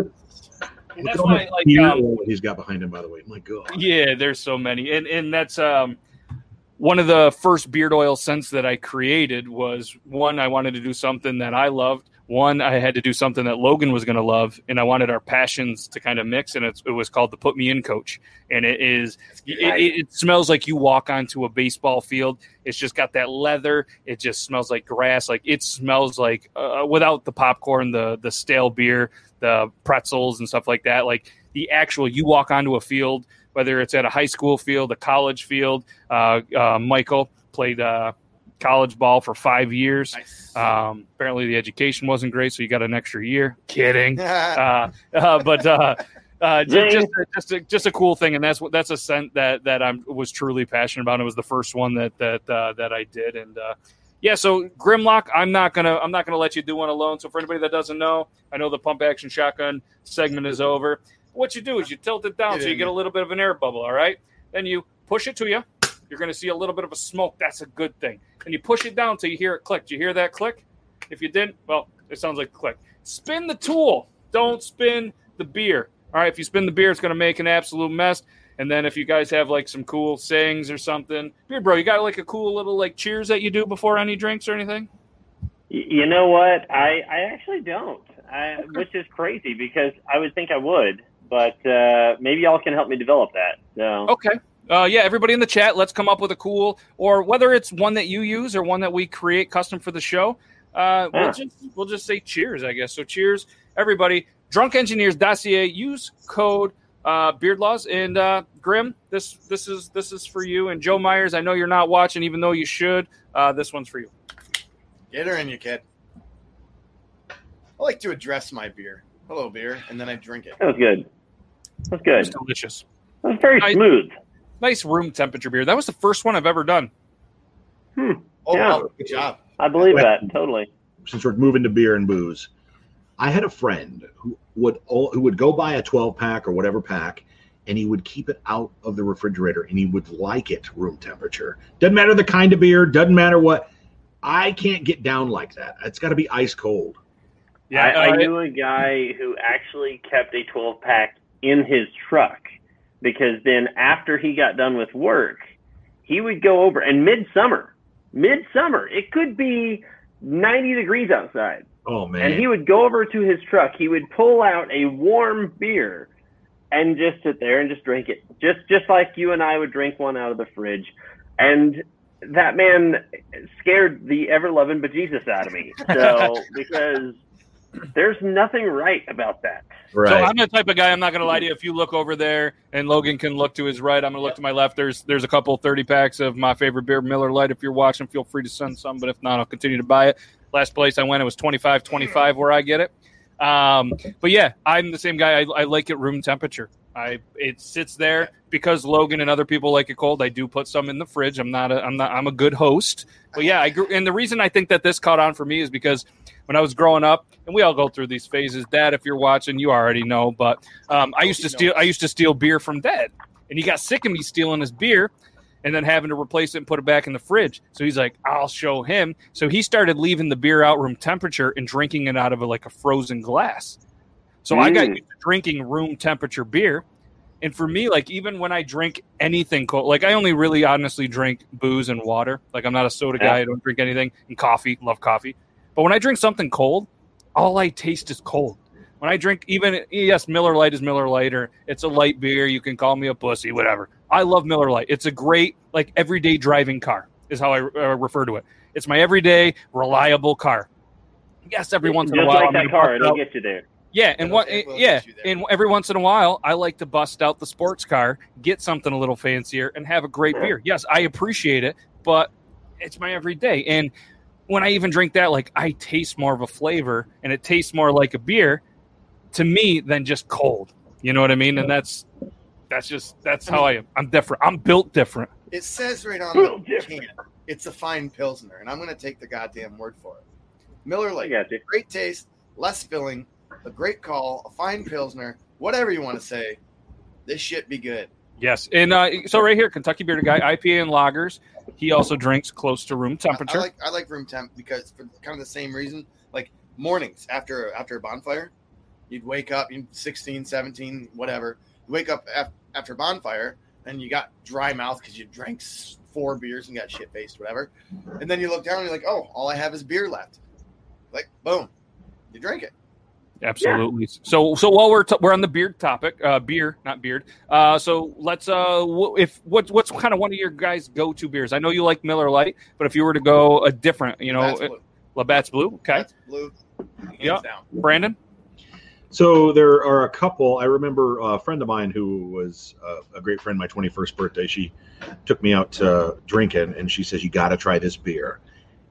And that's why, what he's got behind him, by the way. My God. Yeah, there's so many, and that's one of the first beard oil scents that I created was one. I wanted to do something that I loved. One, I had to do something that Logan was going to love, and I wanted our passions to kind of mix, and it was called the Put Me In Coach. And it smells like you walk onto a baseball field. It's just got that leather. It just smells like grass. Like it smells like without the popcorn, the stale beer, the pretzels and stuff like that. Like the actual, you walk onto a field, whether it's at a high school field, a college field. Michael played college ball for 5 years. Nice. Apparently the education wasn't great, so you got an extra year. Kidding. Just a cool thing, and that's a scent that I was truly passionate about. It was the first one that I did, and yeah. So Grimlock, I'm not gonna let you do one alone. So for anybody that doesn't know, I know the pump action shotgun segment is over. What you do is you tilt it down so you get a little bit of an air bubble. All right, then you push it to you. You're going to see a little bit of a smoke. That's a good thing. And you push it down until you hear it click. Do you hear that click? If you didn't, well, it sounds like a click. Spin the tool. Don't spin the beer. All right, if you spin the beer, it's going to make an absolute mess. And then if you guys have, like, some cool sayings or something. Beard Bro, you got, like, a cool little, like, cheers that you do before any drinks or anything? You know what? I actually don't, which is crazy because I would think I would. But maybe y'all can help me develop that. So. Okay. Yeah, everybody in the chat, let's come up with a cool, or whether it's one that you use or one that we create custom for the show, we'll just say cheers, I guess. So cheers, everybody. Drunk Engineers dossier, use code Beard Laws. And Grim, this is for you. And Joe Myers, I know you're not watching, even though you should. This one's for you. Get her in, you kid. I like to address my beer. Hello, beer, and then I drink it. That was good. That's good. It was delicious. That was very smooth. Nice room temperature beer. That was the first one I've ever done. Wow, good job. I believe that, totally. Since we're moving to beer and booze, I had a friend who would go buy a 12-pack or whatever pack, and he would keep it out of the refrigerator, and he would like it room temperature. Doesn't matter the kind of beer, doesn't matter what. I can't get down like that. It's got to be ice cold. Yeah, I knew a guy who actually kept a 12-pack in his truck. Because then after he got done with work, he would go over. And midsummer, it could be 90 degrees outside. Oh, man. And he would go over to his truck. He would pull out a warm beer and just sit there and just drink it. Just like you and I would drink one out of the fridge. And that man scared the ever-loving bejesus out of me. So, because... There's nothing right about that. Right. So I'm the type of guy, I'm not going to lie to you, if you look over there and Logan can look to his right, I'm going to look to my left. There's a couple 30-packs of my favorite beer, Miller Lite. If you're watching, feel free to send some, but if not, I'll continue to buy it. Last place I went, it was $25.25 where I get it. But, yeah, I'm the same guy. I like it room temperature. It sits there because Logan and other people like it cold. I do put some in the fridge. I'm a good host. But, yeah, and the reason I think that this caught on for me is because – when I was growing up, and we all go through these phases, Dad, if you're watching, you already know. But I used to steal beer from Dad, and he got sick of me stealing his beer, and then having to replace it and put it back in the fridge. So he's like, "I'll show him." So he started leaving the beer out room temperature and drinking it out of a frozen glass. So I got used to drinking room temperature beer, and for me, like even when I drink anything cold, like I only really honestly drink booze and water. Like I'm not a soda guy. I don't drink anything. And coffee, love coffee. But when I drink something cold, all I taste is cold. When I drink Miller Lite is Miller Lite, or it's a light beer. You can call me a pussy, whatever. I love Miller Lite. It's a great, like, everyday driving car is how I refer to it. It's my everyday, reliable car. Yes, every once in a while. Just like that car, it'll get you there. Yeah, and what? Yeah, and every once in a while, I like to bust out the sports car, get something a little fancier, and have a great beer. Yes, I appreciate it, but it's my everyday. And when I even drink that, like, I taste more of a flavor, and it tastes more like a beer to me than just cold. You know what I mean? And that's how I am. I'm different. I'm built different. It says right on the can, it's a fine Pilsner, and I'm going to take the goddamn word for it. Miller Lite, great taste, less filling, a great call, a fine Pilsner, whatever you want to say. This shit be good. Yes, and so right here, Kentucky Bearded Guy, IPA and lagers. He also drinks close to room temperature. I like room temp because for kind of the same reason. Like mornings after a bonfire, you'd wake up, 16, 17, whatever. You wake up after a bonfire and you got dry mouth because you drank 4 beers and got shit-faced, whatever. And then you look down and you're like, oh, all I have is beer left. Like, boom, you drink it. Absolutely. Yeah. So while we're on the beard topic, beer, not beard. So let's what's kind of one of your guys' go-to beers? I know you like Miller Lite, but if you were to go a different, Labatt's Blue. Okay. Labatt's Blue. Yeah. Brandon. So there are a couple. I remember a friend of mine who was a great friend. My 21st birthday, she took me out to drinking, and she says, "You got to try this beer.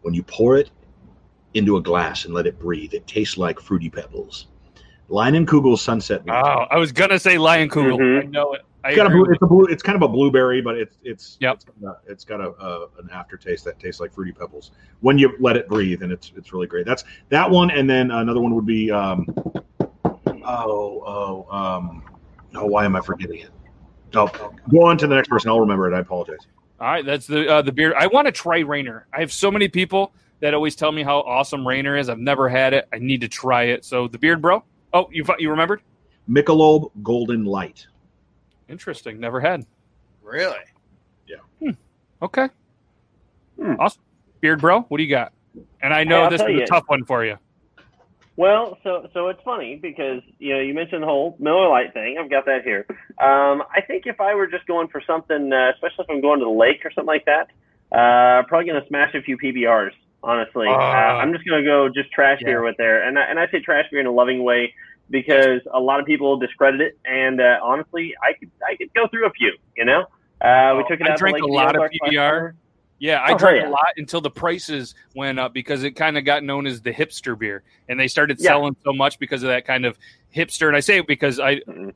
When you pour it into a glass and let it breathe, it tastes like Fruity Pebbles." Lion Kugel Sunset Beer. Oh, I was gonna say Lion Kugel. Mm-hmm. I know it. It's kind of a blueberry, but it's got an aftertaste that tastes like Fruity Pebbles when you let it breathe, and it's really great. That's that one, and then another one would be why am I forgetting it? Go on to the next person. I'll remember it. I apologize. All right, that's the beer. I want to try Rainer. I have so many people that always tell me how awesome Rainer is. I've never had it. I need to try it. So the Beard Bro. Oh, you remembered? Michelob Golden Light. Interesting. Never had. Really? Yeah. Okay. Awesome. Beard Bro, what do you got? And I know this is a tough one for you. Well, so it's funny because, you mentioned the whole Miller Lite thing. I've got that here. I think if I were just going for something, especially if I'm going to the lake or something like that, probably going to smash a few PBRs. Honestly, I'm just going to go just trash beer with there. And I say trash beer in a loving way because a lot of people discredit it. And honestly, I could go through a few, We took it out. I drank a lot of PBR. Yeah, I drank a lot until the prices went up because it kind of got known as the hipster beer. And they started selling so much because of that kind of hipster. And I say it because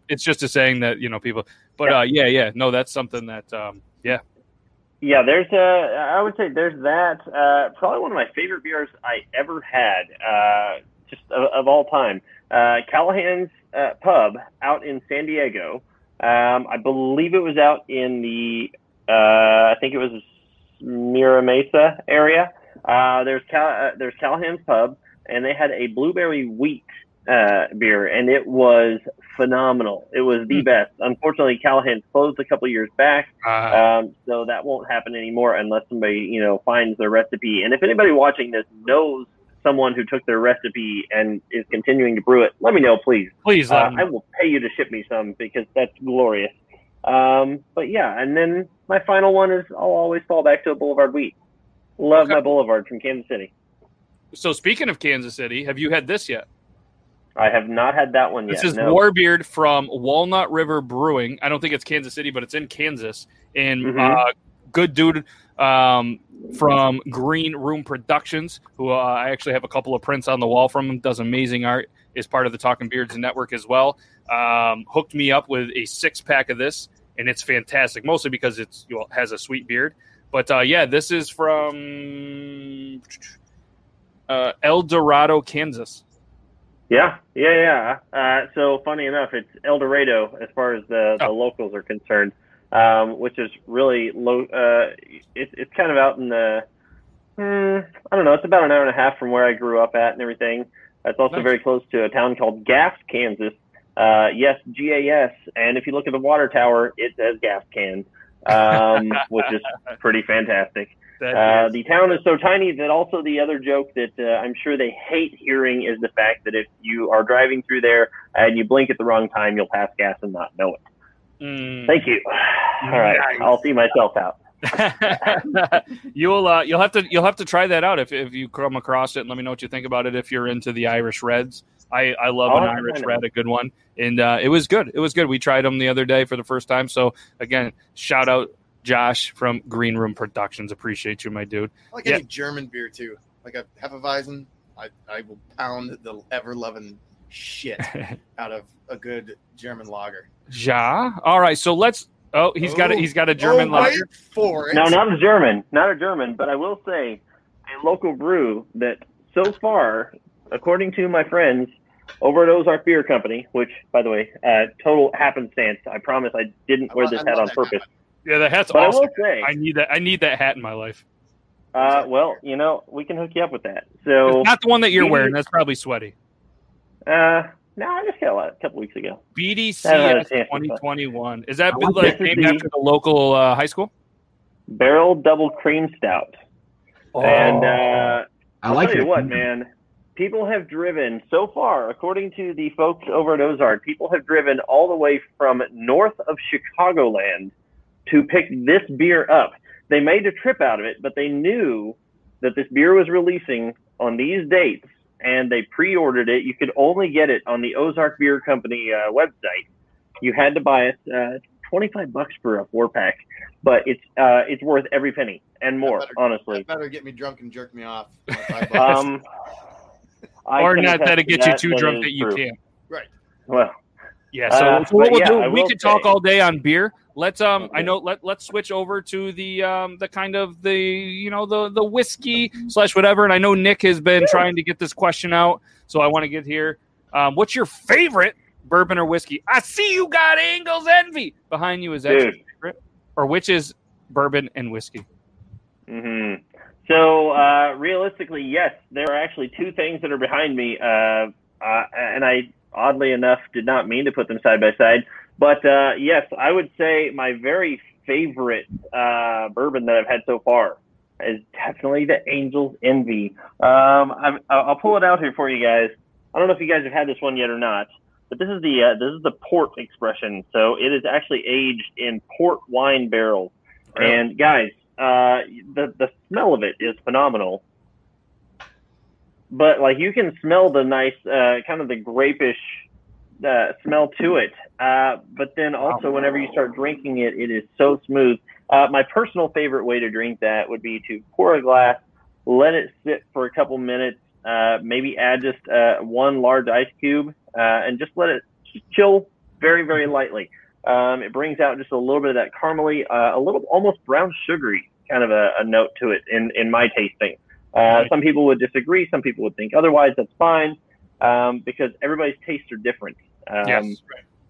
it's just a saying that, people. But no, that's something that, Yeah, I would say there's that. Probably one of my favorite beers I ever had, just of all time. Callahan's Pub out in San Diego. I believe it was out in the, I think it was Mira Mesa area. There's Callahan's Pub, and they had a blueberry wheat beer, and it was phenomenal. It was the best. Unfortunately, Callahan's closed a couple years back, so that won't happen anymore unless somebody, finds their recipe. And if anybody watching this knows someone who took their recipe and is continuing to brew it, let me know, please. Please, I will pay you to ship me some because that's glorious. But yeah, and then my final one is I'll always fall back to a Boulevard Wheat. Love my Boulevard from Kansas City. So speaking of Kansas City, have you had this yet? I have not had that one yet. This is Warbeard from Walnut River Brewing. I don't think it's Kansas City, but it's in Kansas. And good dude from Green Room Productions, who I actually have a couple of prints on the wall from him, does amazing art, is part of the Talking Beards Network as well. Hooked me up with a 6-pack of this, and it's fantastic, mostly because it has a sweet beard. But, this is from El Dorado, Kansas. Yeah. So funny enough, it's El Dorado as far as the locals are concerned, which is really low. It's kind of out in the, I don't know, it's about an hour and a half from where I grew up at and everything. It's also very close to a town called Gas, Kansas. Yes, G-A-S. And if you look at the water tower, it says Gas Can, which is pretty fantastic. The town is so tiny that also the other joke that I'm sure they hate hearing is the fact that if you are driving through there and you blink at the wrong time, you'll pass gas and not know it. Thank you. All right, nice. I'll see myself out. You'll have to try that out if you come across it and let me know what you think about it if you're into the Irish Reds. I love an Irish Red, a good one. And it was good. It was good. We tried them the other day for the first time. So, again, shout out Josh from Green Room Productions. Appreciate you, my dude. I like any German beer, too. Like a Hefeweizen, I will pound the ever-loving shit out of a good German lager. Ja. All right, so let's – oh, he's got a German lager. For it. No, not a German, but I will say a local brew that so far, according to my friends over at Ozark Beer Company, which, by the way, total happenstance. I promise I didn't wear this hat on purpose. Hat. Yeah, the hat's awesome. I will say, I need that hat in my life. Well, you know, we can hook you up with that. So it's not the one that you're wearing. That's probably sweaty. No, I just got a couple weeks ago. BDC 2021. Is that like named after the local high school? Barrel Double Cream Stout. Oh. And I'll like tell you what, man. People have driven so far, according to the folks over at Ozark, people have driven all the way from north of Chicagoland to pick this beer up. They made a trip out of it, but they knew that this beer was releasing on these dates, and they pre-ordered it. You could only get it on the Ozark Beer Company website. You had to buy it $25 for a 4-pack, but it's worth every penny and more, honestly. That better get me drunk and jerk me off. Or not that'll get you too drunk that you can't. Right. Well. Yeah, so what we'll do, we could talk all day on beer. Let's I know let's switch over to the kind of the the whiskey / whatever. And I know Nick has been trying to get this question out, so I want to get here. What's your favorite bourbon or whiskey? I see you got Angel's Envy behind you. Is that your favorite, or which is bourbon and whiskey? Mm-hmm. So realistically, yes, there are actually two things that are behind me, and I oddly enough did not mean to put them side by side. But, yes, I would say my very favorite bourbon that I've had so far is definitely the Angel's Envy. I'll pull it out here for you guys. I don't know if you guys have had this one yet or not, but this is the port expression. So it is actually aged in port wine barrels. Really? And, guys, the smell of it is phenomenal. But, like, you can smell the nice kind of the grapish smell to it. But then also whenever you start drinking it, it is so smooth. My personal favorite way to drink that would be to pour a glass, let it sit for a couple minutes, maybe add just one large ice cube, and just let it chill very, very lightly. It brings out just a little bit of that caramely, a little almost brown sugary kind of a note to it in my tasting. Some people would disagree. Some people would think otherwise. That's fine, because everybody's tastes are different. Yes, right.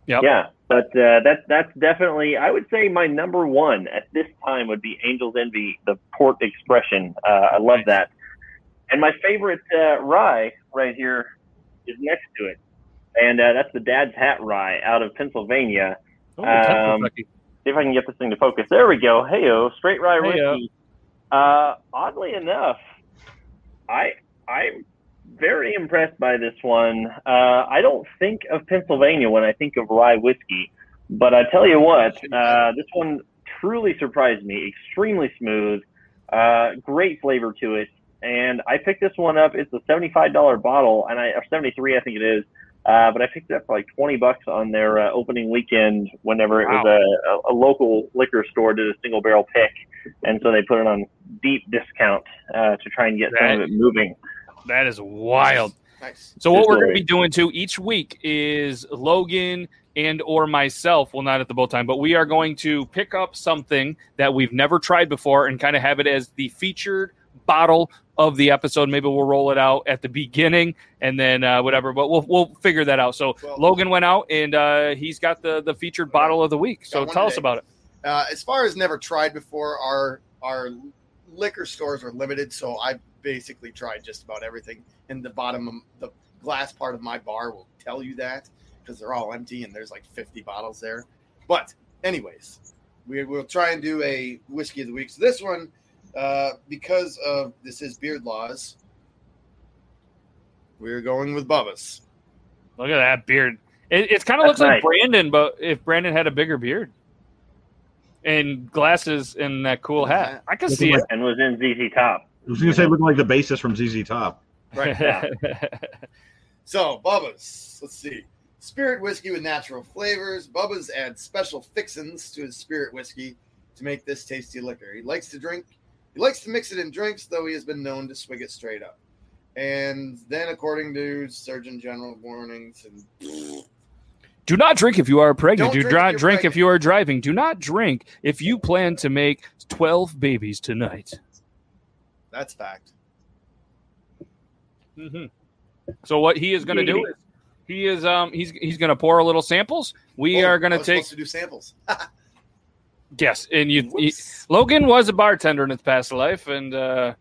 Yep. Yeah, but that's definitely, I would say my number one at this time would be Angel's Envy, the port expression. I love that. And my favorite rye right here is next to it. And that's the Dad's Hat Rye out of Pennsylvania. Oh, see if I can get this thing to focus. There we go. Hey-o, straight rye whiskey. Oddly enough, I'm very impressed by this one. I don't think of Pennsylvania when I think of rye whiskey, but I tell you what, this one truly surprised me. Extremely smooth, great flavor to it, and I picked this one up. It's a $75 bottle, and or $73, I think it is. But I picked it up for like $20 on their opening weekend whenever it was a local liquor store did a single barrel pick, and so they put it on deep discount to try and get some of it moving. That is wild. Nice. So what we're going to be doing too each week is Logan and or myself, well, not at the bowl time, but we are going to pick up something that we've never tried before and kind of have it as the featured bottle of the episode. Maybe we'll roll it out at the beginning and then whatever, but we'll figure that out. So Logan went out and he's got the featured bottle of the week. So tell us about it. As far as never tried before, our liquor stores are limited, so I've basically tried just about everything, and the bottom of the glass part of my bar will tell you that because they're all empty and there's like 50 bottles there. But anyways, we will try and do a whiskey of the week. So this one, because of this is Beard Laws, we're going with Bubba's. Look at that beard. It kind of looks like Brandon, but if Brandon had a bigger beard and glasses and that cool hat, I could see it. And was in ZZ Top. I was going to say looking like the bassist from ZZ Top. Right. Yeah. So Bubba's, let's see. Spirit whiskey with natural flavors. Bubba's adds special fixins to his spirit whiskey to make this tasty liquor. He likes to drink. He likes to mix it in drinks, though he has been known to swig it straight up. And then, according to Surgeon General warnings, and do not drink if you are pregnant. Do not drink if you are driving. Do not drink if you plan to make 12 babies tonight. That's fact. Mm-hmm. So what he is going to do is he is he's going to pour a little samples. We are going to take supposed to do samples. Yes, and you Logan was a bartender in his past life, and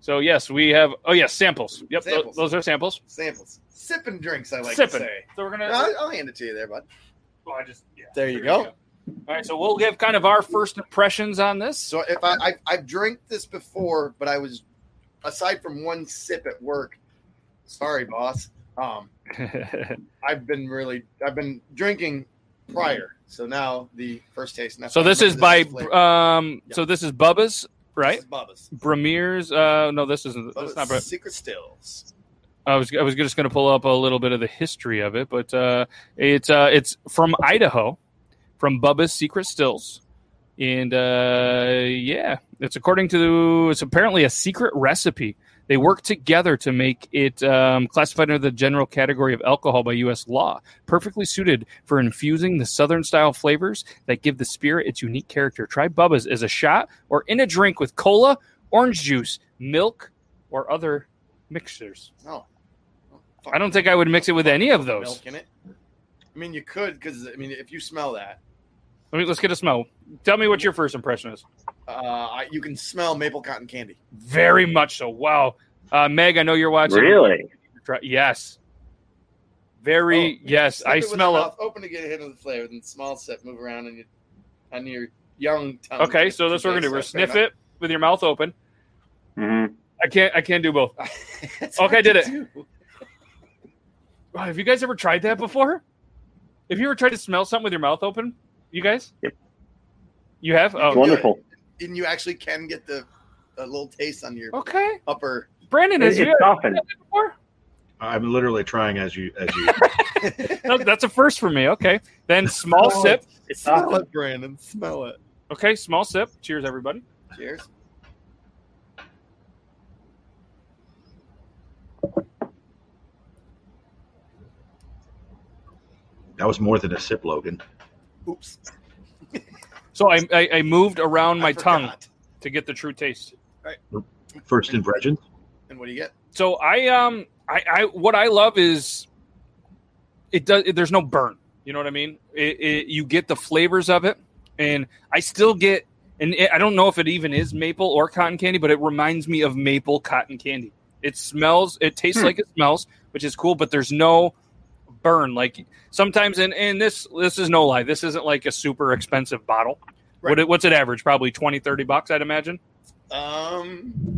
so yes, we have. Oh yes, samples. Yep, samples. Those are samples. Samples, sipping drinks. I like sipping. To say. So we're gonna. I'll hand it to you there, bud. Well, I just. Yeah, there you go. All right, so we'll give kind of our first impressions on this. So if I've drank this before, but I was aside from one sip at work. Sorry, boss. I've been drinking prior. So now the first taste. So this is So this is Bubba's, right? This is Bubba's. Bremir's. No, this isn't. Bubba's that's not Secret Stills. I was just going to pull up a little bit of the history of it, but it's from Idaho, from Bubba's Secret Stills, and it's according to it's apparently a secret recipe. They work together to make it classified under the general category of alcohol by U.S. law, perfectly suited for infusing the Southern-style flavors that give the spirit its unique character. Try Bubba's as a shot or in a drink with cola, orange juice, milk, or other mixtures. Oh. I don't think I would mix it with any of those. Milk in it? I mean, you could because, I mean, if you smell that. I mean, let's get a smell. Tell me what your first impression is. You can smell maple cotton candy. Very much so. Wow. Meg, I know you're watching. Really? Yes. Very, yes. I smell it. Open to get a hit of the flavor, then small sip, move around on your young tongue. Okay, so that's what we're going to do. We're sniff it with your mouth open. Mm-hmm. I can't do both. Okay, I did it. Wow, have you guys ever tried that before? Have you ever tried to smell something with your mouth open? You guys? Yep. You have? Oh, wonderful. And you actually can get a little taste on your upper. Brandon, has you ever done that before? I'm literally trying as you. No, that's a first for me. Okay. Then small sip. Smell it, Brandon. Smell it. Okay, small sip. Cheers, everybody. Cheers. That was more than a sip, Logan. Oops. So I moved around my tongue to get the true taste. Right. First impression. And what do you get? So I what I love is there's no burn. You know what I mean? You get the flavors of it, and I still get I don't know if it even is maple or cotton candy, but it reminds me of maple cotton candy. It smells. It tastes like it smells, which is cool. But there's no burn. Like sometimes and this is no lie, this isn't like a super expensive bottle, right? What's it average? Probably $20-$30, I'd imagine.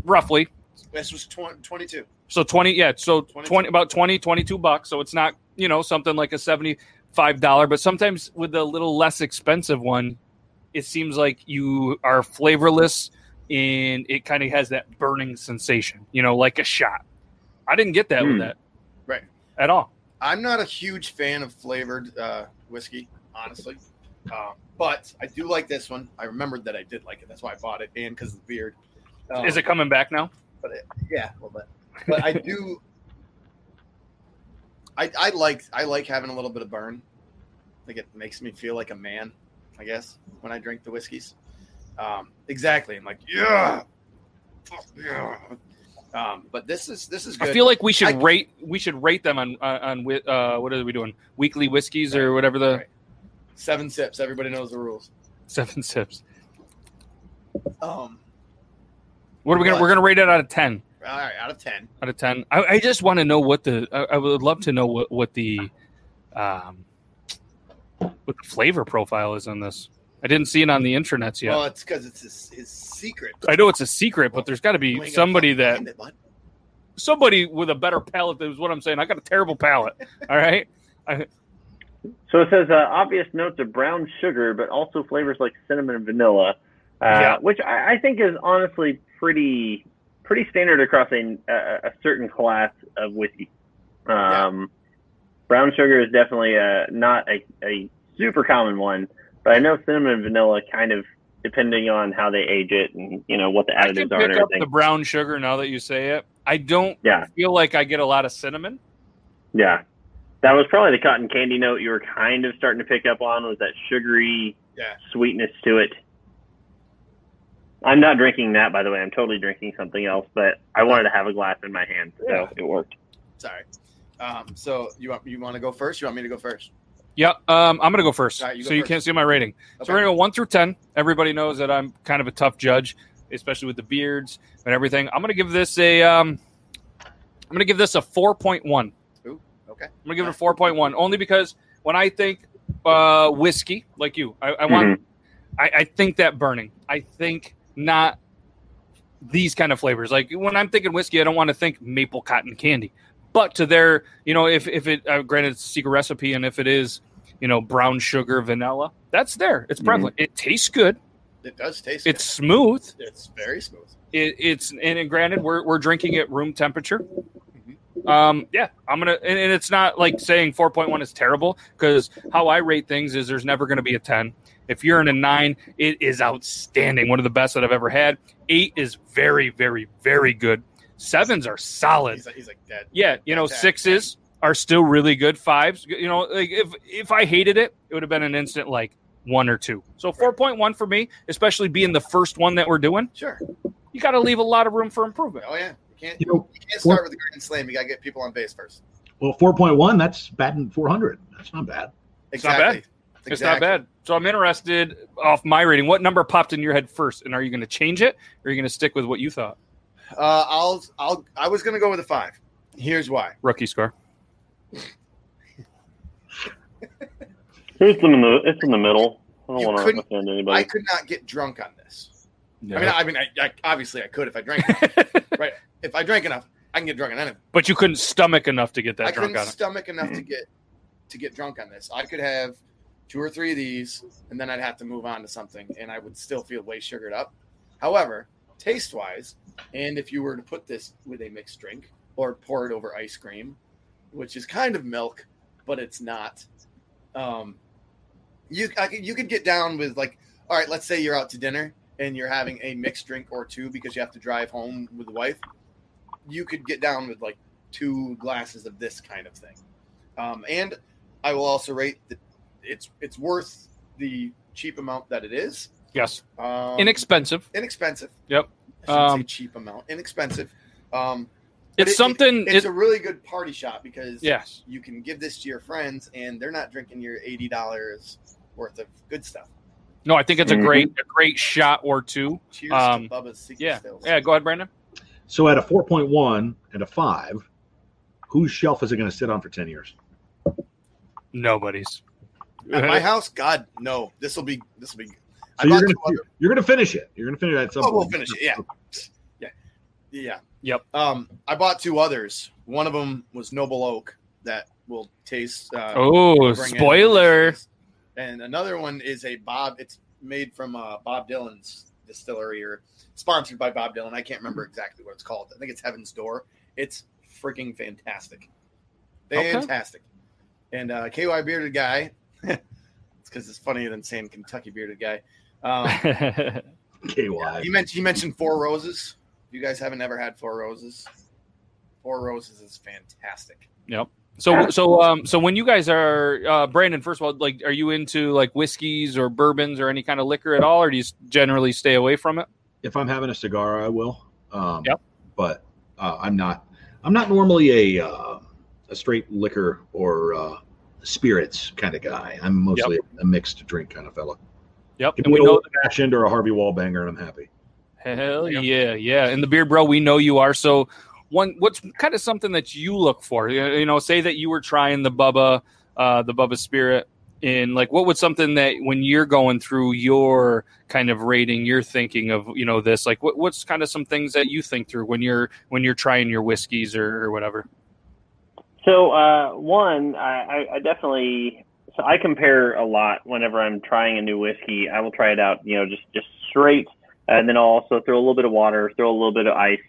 Roughly this was 22, so 20, yeah, so 22. 20 about $20-$22, so it's not, you know, something like a $75, but sometimes with a little less expensive one it seems like you are flavorless and it kind of has that burning sensation, you know, like a shot. I didn't get that with that, right, at all. I'm not a huge fan of flavored whiskey, honestly, but I do like this one. I remembered that I did like it. That's why I bought it, and because of the beard. Is it coming back now? But yeah, a little bit. But I do. I like having a little bit of burn. Like it makes me feel like a man, I guess, when I drink the whiskeys. Exactly. I'm like, yeah. But this is good. I feel like we should rate them on what are we doing? Weekly whiskeys or whatever the 7 sips. Everybody knows the rules. 7 sips. What are we gonna? We're gonna rate it out of 10. All right, out of 10. Out of 10. I just want to know what I would love to know what the flavor profile is on this. I didn't see it on the internets yet. Well, it's because it's his secret. I know it's a secret, but there's got to be somebody with a better palate. Is what I'm saying. I got a terrible palate. All right. So it says obvious notes of brown sugar, but also flavors like cinnamon and vanilla, which I think is honestly pretty standard across a certain class of whiskey. Yeah. Brown sugar is definitely not a super common one, but I know cinnamon and vanilla kind of, depending on how they age it and, you know, what the additives are and everything. I can pick up the brown sugar now that you say it. I don't feel like I get a lot of cinnamon. Yeah. That was probably the cotton candy note you were kind of starting to pick up on, was that sugary sweetness to it. I'm not drinking that, by the way. I'm totally drinking something else, but I wanted to have a glass in my hand, so it worked. Sorry. So you want to go first? You want me to go first? Yeah, I'm going to go first. Right, you can't see my rating. Okay. So we're going to go 1 through 10. Everybody knows that I'm kind of a tough judge, especially with the beards and everything. I'm going to give this a 4.1. Ooh, okay. I'm going to give it a 4.1 only because when I think whiskey, like you, I think that burning. I think not these kind of flavors. Like when I'm thinking whiskey, I don't want to think maple cotton candy. But to their, you know, if it granted it's a secret recipe, and if it is, you know, brown sugar, vanilla, that's there. It's prevalent. It tastes good. It does taste good. It's smooth. It's very smooth. It's granted we're drinking at room temperature. I'm gonna it's not like saying 4.1 is terrible, because how I rate things is there's never gonna be a 10. If you're in a 9, it is outstanding. One of the best that I've ever had. 8 is very, very, very good. 7s are solid. He's like dead. Yeah, you know, 6s are still really good. 5s, you know, like if I hated it, it would have been an instant like 1 or 2. So 4.1 for me, especially being the first one that we're doing. Sure, you got to leave a lot of room for improvement. Oh yeah, you can't start with a grand slam. You got to get people on base first. Well, 4.1, that's batting 400. That's not bad. Exactly. It's not bad. So I'm interested off my rating. What number popped in your head first, and are you going to change it, or are you going to stick with what you thought? I was gonna go with a 5. Here's why. Rookie score. It's in the middle. I don't want to offend anybody. I could not get drunk on this. No. I mean, obviously I could if I drank enough. Right? If I drank enough, I can get drunk on anything. But you couldn't stomach enough to get that drunk on it. I couldn't stomach enough to get drunk on this. I could have 2 or 3 of these, and then I'd have to move on to something, and I would still feel way sugared up. However, taste-wise, and if you were to put this with a mixed drink or pour it over ice cream, which is kind of milk, but it's not, you could get down with, like, all right, let's say you're out to dinner and you're having a mixed drink or 2 because you have to drive home with the wife. You could get down with like 2 glasses of this kind of thing. And I will also rate that it's worth the cheap amount that it is. Yes. Inexpensive. Yep. I shouldn't say cheap amount. Inexpensive. It's a really good party shot because you can give this to your friends and they're not drinking your $80 worth of good stuff. No, I think it's a great shot or 2. Cheers to Bubba's Secret Stills. Yeah, go ahead, Brandon. So at a 4.1 and a 5, whose shelf is it going to sit on for 10 years? Nobody's. At my house, God, no. This will be So you're going to finish it. You're going to finish it at some point. Oh, we'll finish it, yeah. Yep. I bought 2 others. One of them was Noble Oak that will taste. Spoiler. And another one is a Bob. It's made from Bob Dylan's distillery or sponsored by Bob Dylan. I can't remember exactly what it's called. I think it's Heaven's Door. It's freaking fantastic. Fantastic. Okay. And KY Bearded Guy. It's because it's funnier than saying Kentucky Bearded Guy. KY. He mentioned Four Roses. You guys haven't ever had Four Roses. Four Roses is fantastic. Yep. So when you guys are Brandon, first of all, like, are you into like whiskeys or bourbons or any kind of liquor at all, or do you generally stay away from it? If I'm having a cigar, I will. But I'm not normally a straight liquor or spirits kind of guy. I'm mostly a mixed drink kind of fellow. Yep, and we know that fashioned or a Harvey Wallbanger, and I'm happy. Hell yeah. And the Beard Bro, we know you are. So, what's kind of something that you look for? You know, say that you were trying the Bubba Spirit, and like, what would something that when you're going through your kind of rating, you're thinking of, you know, this, like, what's kind of some things that you think through when you're trying your whiskeys or whatever? So, one, I definitely. So I compare a lot whenever I'm trying a new whiskey. I will try it out, you know, just straight, and then I'll also throw a little bit of water, throw a little bit of ice,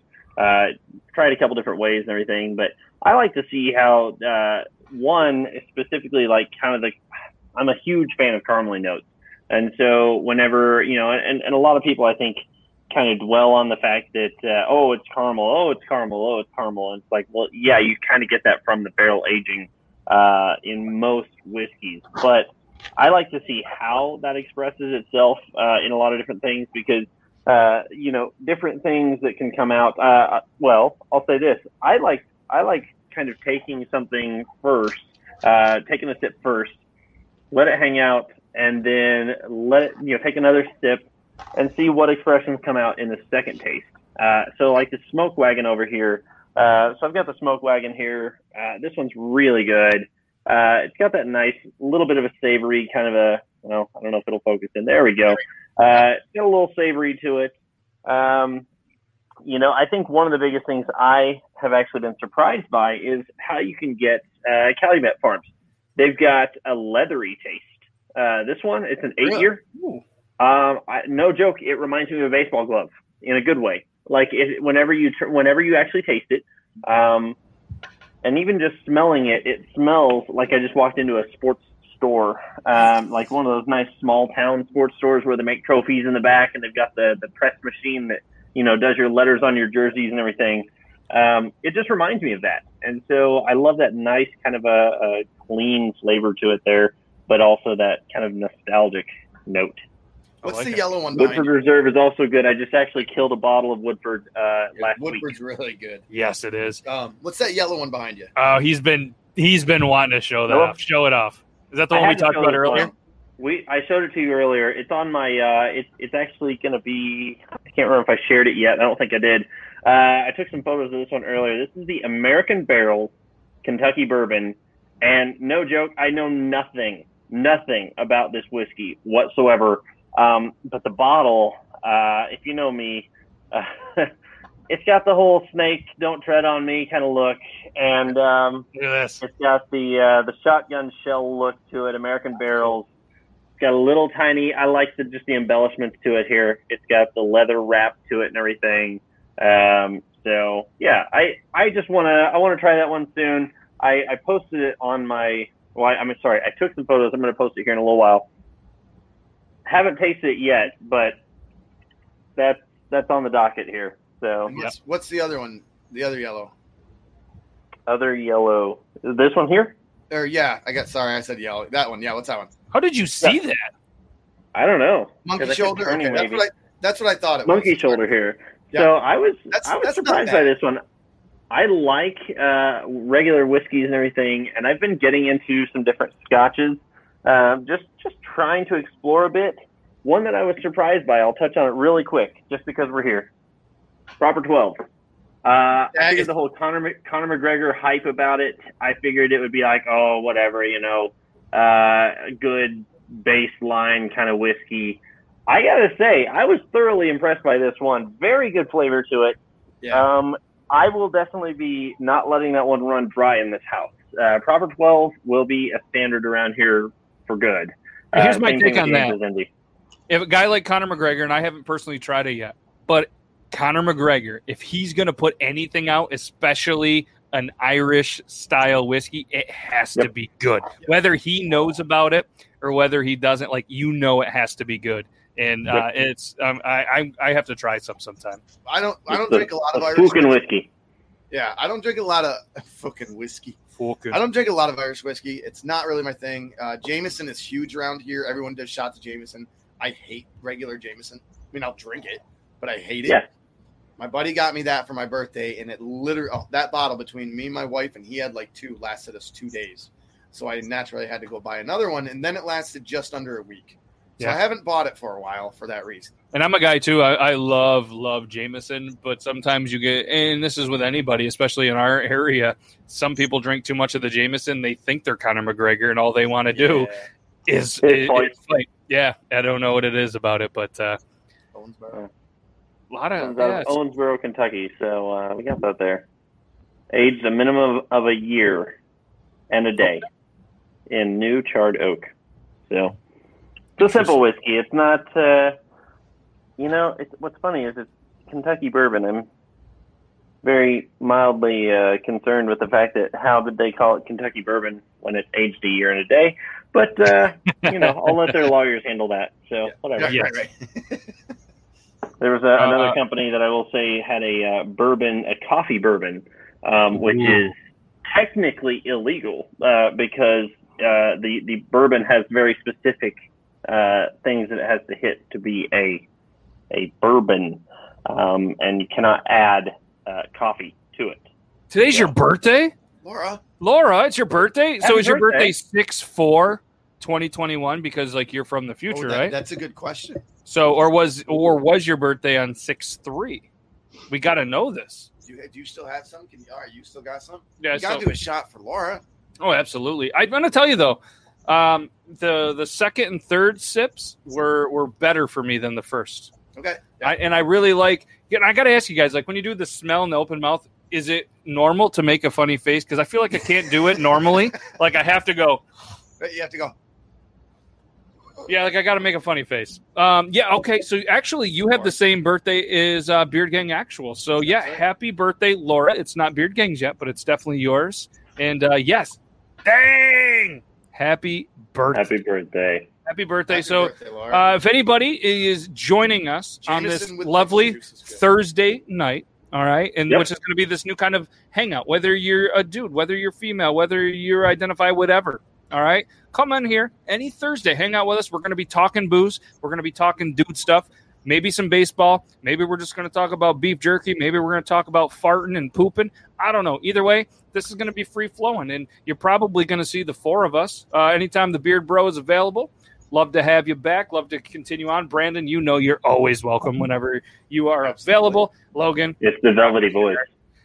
tried a couple different ways and everything, but I like to see how, one specifically, like kind of the, I'm a huge fan of caramely notes. And so whenever, you know, and a lot of people I think kind of dwell on the fact that, oh, it's caramel. Oh, it's caramel. Oh, it's caramel. And it's like, well, yeah, you kind of get that from the barrel aging, in most whiskeys, but I like to see how that expresses itself, in a lot of different things because, you know, different things that can come out. Well, I'll say this. I like kind of taking something first, taking a sip first, let it hang out, and then let it, you know, take another sip and see what expressions come out in the second taste. So like the smoke wagon over here. So I've got the smoke wagon here. This one's really good. It's got that nice little bit of a savory kind of a, well, I don't know if it'll focus in. There we go. It's got a little savory to it. You know, I think one of the biggest things I have actually been surprised by is how you can get Calumet Farms. They've got a leathery taste. This one, it's an 8-year. No joke, it reminds me of a baseball glove in a good way. Like it, whenever you actually taste it, and even just smelling it, it smells like I just walked into a sports store, like one of those nice small town sports stores where they make trophies in the back and they've got the press machine that, you know, does your letters on your jerseys and everything. It just reminds me of that. And so I love that nice kind of a clean flavor to it there, but also that kind of nostalgic note. What's the yellow one? Woodford Reserve is also good. I just actually killed a bottle of Woodford last week. Woodford's really good. Yes, it is. What's that yellow one behind you? Oh, he's been wanting to show that off. Show it off. Is that the one we talked about earlier? I showed it to you earlier. It's on my. It's actually going to be. I can't remember if I shared it yet. I don't think I did. I took some photos of this one earlier. This is the American Barrel Kentucky Bourbon, and no joke, I know nothing about this whiskey whatsoever. But the bottle, if you know me, it's got the whole snake, don't tread on me kind of look. And, it's got the shotgun shell look to it. American barrels. It's got a little tiny, I like just the embellishments to it here. It's got the leather wrap to it and everything. So yeah, I just want to try that one soon. I posted it on I took some photos. I'm going to post it here in a little while. Haven't tasted it yet, but that's on the docket here. So what's the other one? The other yellow. Other yellow. This one here? Or yeah, I said yellow. That one, yeah. What's that one? How did you see that? I don't know. Monkey shoulder. Okay, that's what I thought it was. Monkey shoulder here. Yeah. So I was surprised by this one. I like regular whiskeys and everything, and I've been getting into some different scotches. Just trying to explore a bit. One that I was surprised by, I'll touch on it really quick, just because we're here. Proper 12. I figured the whole Conor McGregor hype about it. I figured it would be like, oh, whatever, you know, a good baseline kind of whiskey. I gotta say, I was thoroughly impressed by this one. Very good flavor to it. Yeah. I will definitely be not letting that one run dry in this house. Proper 12 will be a standard around here for good. Here's my take on that. If a guy like Conor McGregor, and I haven't personally tried it yet, but Conor McGregor, if he's going to put anything out, especially an Irish-style whiskey, it has to be good. Whether he knows about it or whether he doesn't, like, you know, it has to be good. And it's I have to try some sometime. I don't drink a lot of Irish whiskey. Yeah, I don't drink a lot of fucking whiskey. I don't drink a lot of Irish whiskey. It's not really my thing. Jameson is huge around here. Everyone does shots of Jameson. I hate regular Jameson. I mean, I'll drink it, but I hate it. Yeah. My buddy got me that for my birthday, and it literally that bottle between me and my wife, and he had like two, lasted us 2 days. So I naturally had to go buy another one, and then it lasted just under a week. So yeah. I haven't bought it for a while for that reason. And I'm a guy, too. I love Jameson, but sometimes you get – and this is with anybody, especially in our area. Some people drink too much of the Jameson. They think they're Conor McGregor, and all they want to do is fight. Yeah, I don't know what it is about it, but Owensboro. A lot of Owensboro, Kentucky, so we got that there. Aged a minimum of a year and a day in new charred oak. So – it's a simple whiskey. It's not, what's funny is it's Kentucky bourbon. I'm very mildly concerned with the fact that how did they call it Kentucky bourbon when it aged a year and a day? But, you know, I'll let their lawyers handle that. So whatever. Yeah, right. There was another company that I will say had a bourbon, a coffee bourbon, which is technically illegal because the bourbon has very specific things that it has to hit to be a bourbon, and you cannot add coffee to it. Today's your birthday? Laura, it's your birthday? Happy so is your birthday 6/4/2021 because like you're from the future, right? That's a good question. So or was your birthday on 6/3? We got to know this. Do you still have some? You still got some? Yeah, you got to do a shot for Laura. Oh, absolutely. I'm going to tell you though, the second and third sips were better for me than the first. Okay. Yeah. I really like. I got to ask you guys, like when you do the smell and the open mouth, is it normal to make a funny face? Because I feel like I can't do it normally. Like I have to go. You have to go. Yeah, like I got to make a funny face. Yeah, okay. So actually, you have the same birthday as Beard Gang Actual. So yeah, happy birthday, Laura. It's not Beard Gang's yet, but it's definitely yours. And yes, dang, happy birthday! Happy birthday! Happy birthday! So, if anybody is joining us on this lovely Thursday night, all right, and which is going to be this new kind of hangout, whether you're a dude, whether you're female, whether you identify whatever. All right, come on here any Thursday. Hang out with us. We're going to be talking booze. We're going to be talking dude stuff. Maybe some baseball. Maybe we're just going to talk about beef jerky. Maybe we're going to talk about farting and pooping. I don't know. Either way, this is going to be free flowing, and you're probably going to see the four of us anytime the Beerd Bro is available. Love to have you back. Love to continue on. Brandon, you know you're always welcome whenever you are available. Logan. It's the velvety voice.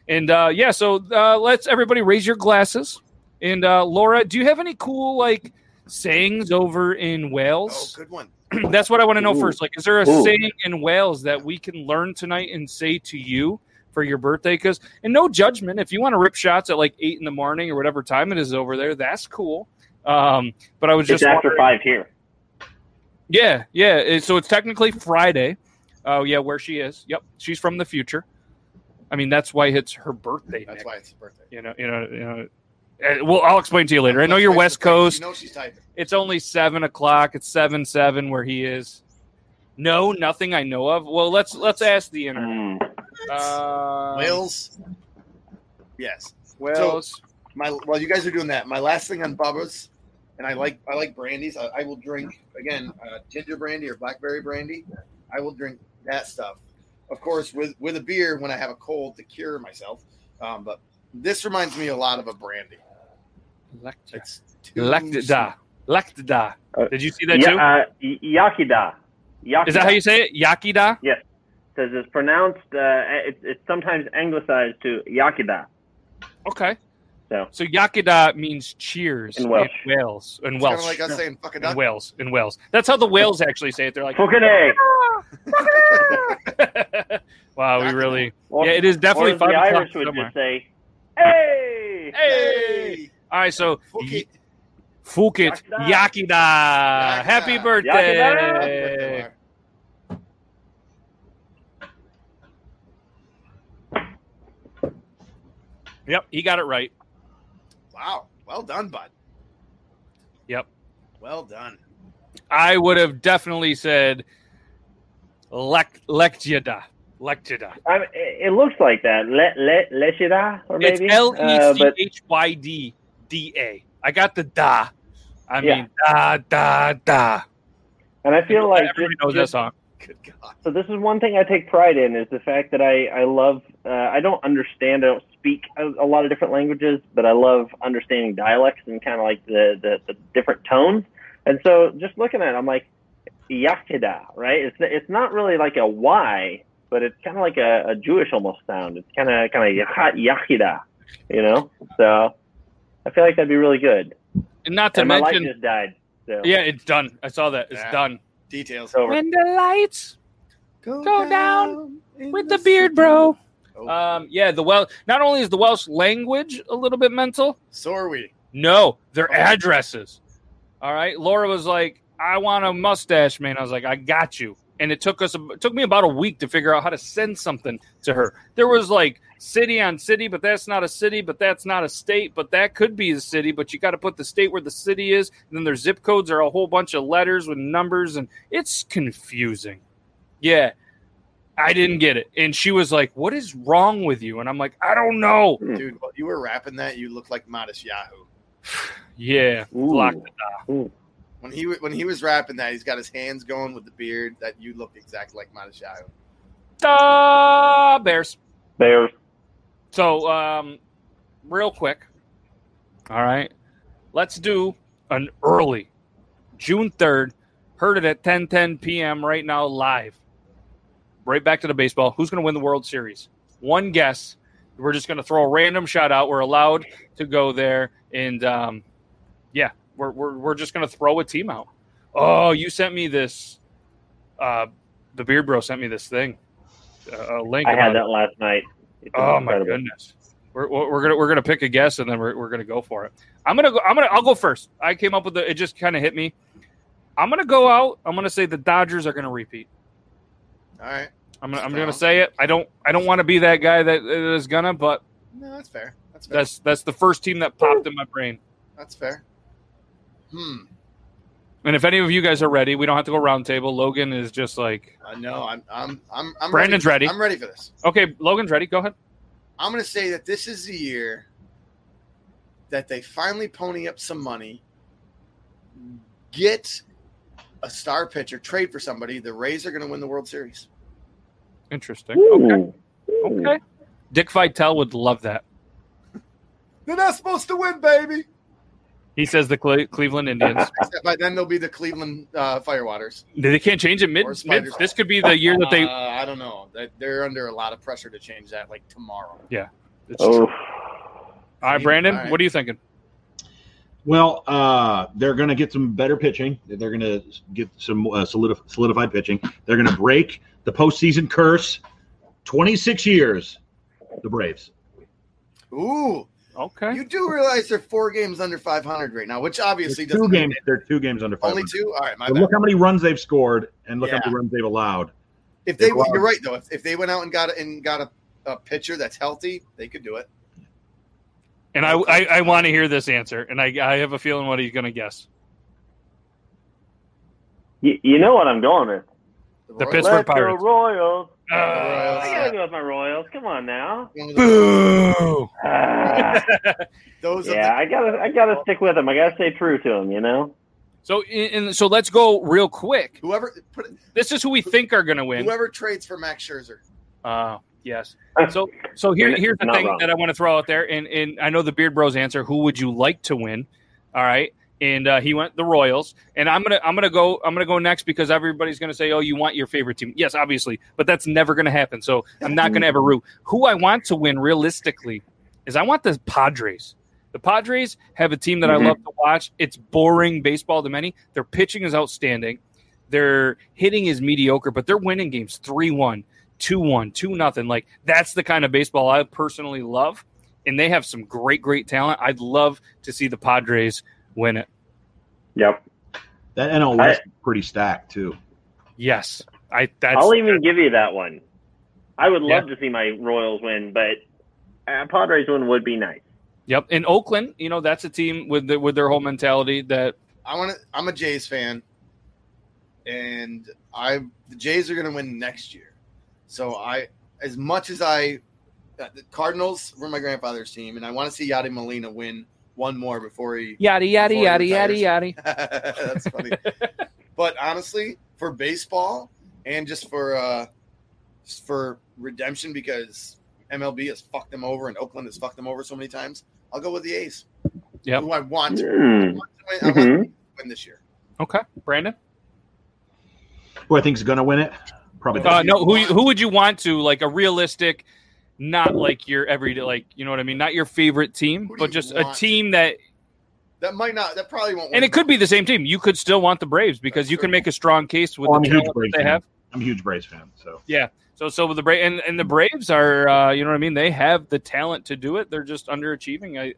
And, yeah, so let's everybody raise your glasses. And Laura, do you have any cool like sayings over in Wales? Oh, good one. That's what I want to know first. Like, is there a saying in Wales that we can learn tonight and say to you for your birthday? Because, and no judgment, if you want to rip shots at like 8 a.m. or whatever time it is over there, that's cool. But I was just after 5 here. Yeah. So it's technically Friday. Oh yeah, where she is. Yep, she's from the future. I mean, that's why it's her birthday. That's why it's her birthday. You know. Well, I'll explain to you later. I know you're West Coast. You know she's typing. It's only 7 o'clock. It's 7 where he is. No, nothing I know of. Well, let's ask the internet. Wales? Yes. Wales. So, while you guys are doing that, my last thing on Bubba's, and I like brandies. I will drink, again, ginger brandy or blackberry brandy. I will drink that stuff. Of course, with a beer when I have a cold to cure myself. But this reminds me a lot of a brandy. Lactida. Did you see that too? Yakida. Is that how you say it? Yakida? Yes. Because it's pronounced, it's sometimes anglicized to Yakida. Okay. So Yakida means cheers in Welsh. In Welsh. It's kind of like us saying fuck it up. In Wales. That's how the Wales actually say it. They're like, fuck it. Wow, we really. Yeah, it is definitely or 5 o'clock the Irish would somewhere. Just say, Hey! All right, so Fukit Yakida. Happy birthday. Yep, he got it right. Wow. Well done, bud. Yep. Well done. I would have definitely said Lekjida. Lectida. It looks like that. Lectida, or maybe it's Lechyda. I got the da. I mean, da. And I feel like everybody knows that song. Good God. So this is one thing I take pride in is the fact that I love. I don't speak a lot of different languages, but I love understanding dialects and kind of like the different tones. And so just looking at it, I'm like Yakida, right? It's not really like a Y. But it's kind of like a Jewish almost sound. It's kind of Yakida, you know. So I feel like that'd be really good. And not to mention, my light just died. So. Yeah, it's done. I saw that. It's done. Details over. When the lights go down with the Beerd Bro. Oh. The Welsh. Not only is the Welsh language a little bit mental, so are we. No, their addresses. All right. Laura was like, "I want a mustache, man." I was like, "I got you." and it took me about a week to figure out how to send something to her. There was like city on city, but that's not a city, but that's not a state, but that could be a city, but you got to put the state where the city is, and then their zip codes are a whole bunch of letters with numbers, and it's confusing. Yeah, I didn't get it. And she was like, what is wrong with you? And I'm like, I don't know. Dude, while you were rapping that, you looked like Modest Yahoo. Yeah. When he was rapping that, he's got his hands going with the beard. That you look exactly like Modest Yahoo. Bears. So, real quick. All right. Let's do an early June 3rd. Heard it at 10:10 p.m. right now live. Right back to the baseball. Who's going to win the World Series? One guess. We're just going to throw a random shot out. We're allowed to go there, and we're just going to throw a team out. Oh, you sent me this. The Beerd Bro sent me this thing. A link. I had that last night. Oh my goodness. We're gonna pick a guess, and then we're gonna go for it. I'll go first. I came up with it just kind of hit me. I'm gonna go out. I'm gonna say the Dodgers are gonna repeat. All right. I'm gonna say it. I don't want to be that guy that is gonna, but no, that's fair. That's the first team that popped in my brain. That's fair. And if any of you guys are ready, we don't have to go round table. Logan is just like I'm Brandon's ready. I'm ready for this. Okay, Logan's ready. Go ahead. I'm gonna say that this is the year that they finally pony up some money, get a star pitcher, trade for somebody. The Rays are gonna win the World Series. Interesting. Ooh. Okay. Dick Vitale would love that. They're not supposed to win, baby. He says the Cleveland Indians. Except by then they'll be the Cleveland Firewaters. They can't change it mid. This could be the year that they. I don't know. They're under a lot of pressure to change that, like tomorrow. Yeah. It's true. All right, Brandon. All right. What are you thinking? Well, they're going to get some better pitching. They're going to get some solidified pitching. They're going to break the postseason curse. 26 years, the Braves. Ooh. Okay. You do realize they're 4 games under 500 right now, which obviously doesn't mean it. They're 2 games under 500. Only 2? All right, my bad. Look how many runs they've scored and look how many runs they've allowed. You're right though. If they went out and got a pitcher that's healthy, they could do it. And I want to hear this answer, and I have a feeling what he's going to guess. You know what I'm going with? The Pittsburgh Pirates. Royals. I gotta go with my Royals. Come on now. Boo! I gotta stick with them. I gotta stay true to them, you know. So, so let's go real quick. This is who we think are gonna win. Whoever trades for Max Scherzer. Yes. So here's the thing that I want to throw out there, and I know the Beerd Bros answer. Who would you like to win? All right. And he went the Royals, and I'm gonna go next because everybody's gonna say, "Oh, you want your favorite team?" Yes, obviously, but that's never gonna happen. So I'm not gonna ever root. Who I want to win realistically is I want the Padres. The Padres have a team that I love to watch. It's boring baseball to many. Their pitching is outstanding. Their hitting is mediocre, but they're winning games 3-1, 2-1, 2-0. Like that's the kind of baseball I personally love, and they have some great talent. I'd love to see the Padres win it. Yep. That NL West is pretty stacked too. Yes. I'll even give you that one. I would love to see my Royals win, but a Padres win would be nice. Yep. And Oakland, you know, that's a team with their whole mentality that I'm a Jays fan, and the Jays are going to win next year. So the Cardinals were my grandfather's team, and I want to see Yadier Molina win one more before he yada yada. That's funny. But honestly, for baseball and just for redemption, because MLB has fucked them over and Oakland has fucked them over so many times, I'll go with the A's. Yeah, who I want to win this year. Okay, Brandon. Who I think is going to win it? Probably. No. Who would you want to, like, a realistic? Not like your everyday, like, you know what I mean? Not your favorite team, but just a team that might not, that probably won't win. And it could be the same team. You could still want the Braves because you can make a strong case with the talent that they have. I'm a huge Braves fan, so. Yeah. So with the Braves, and the Braves are, you know what I mean? They have the talent to do it. They're just underachieving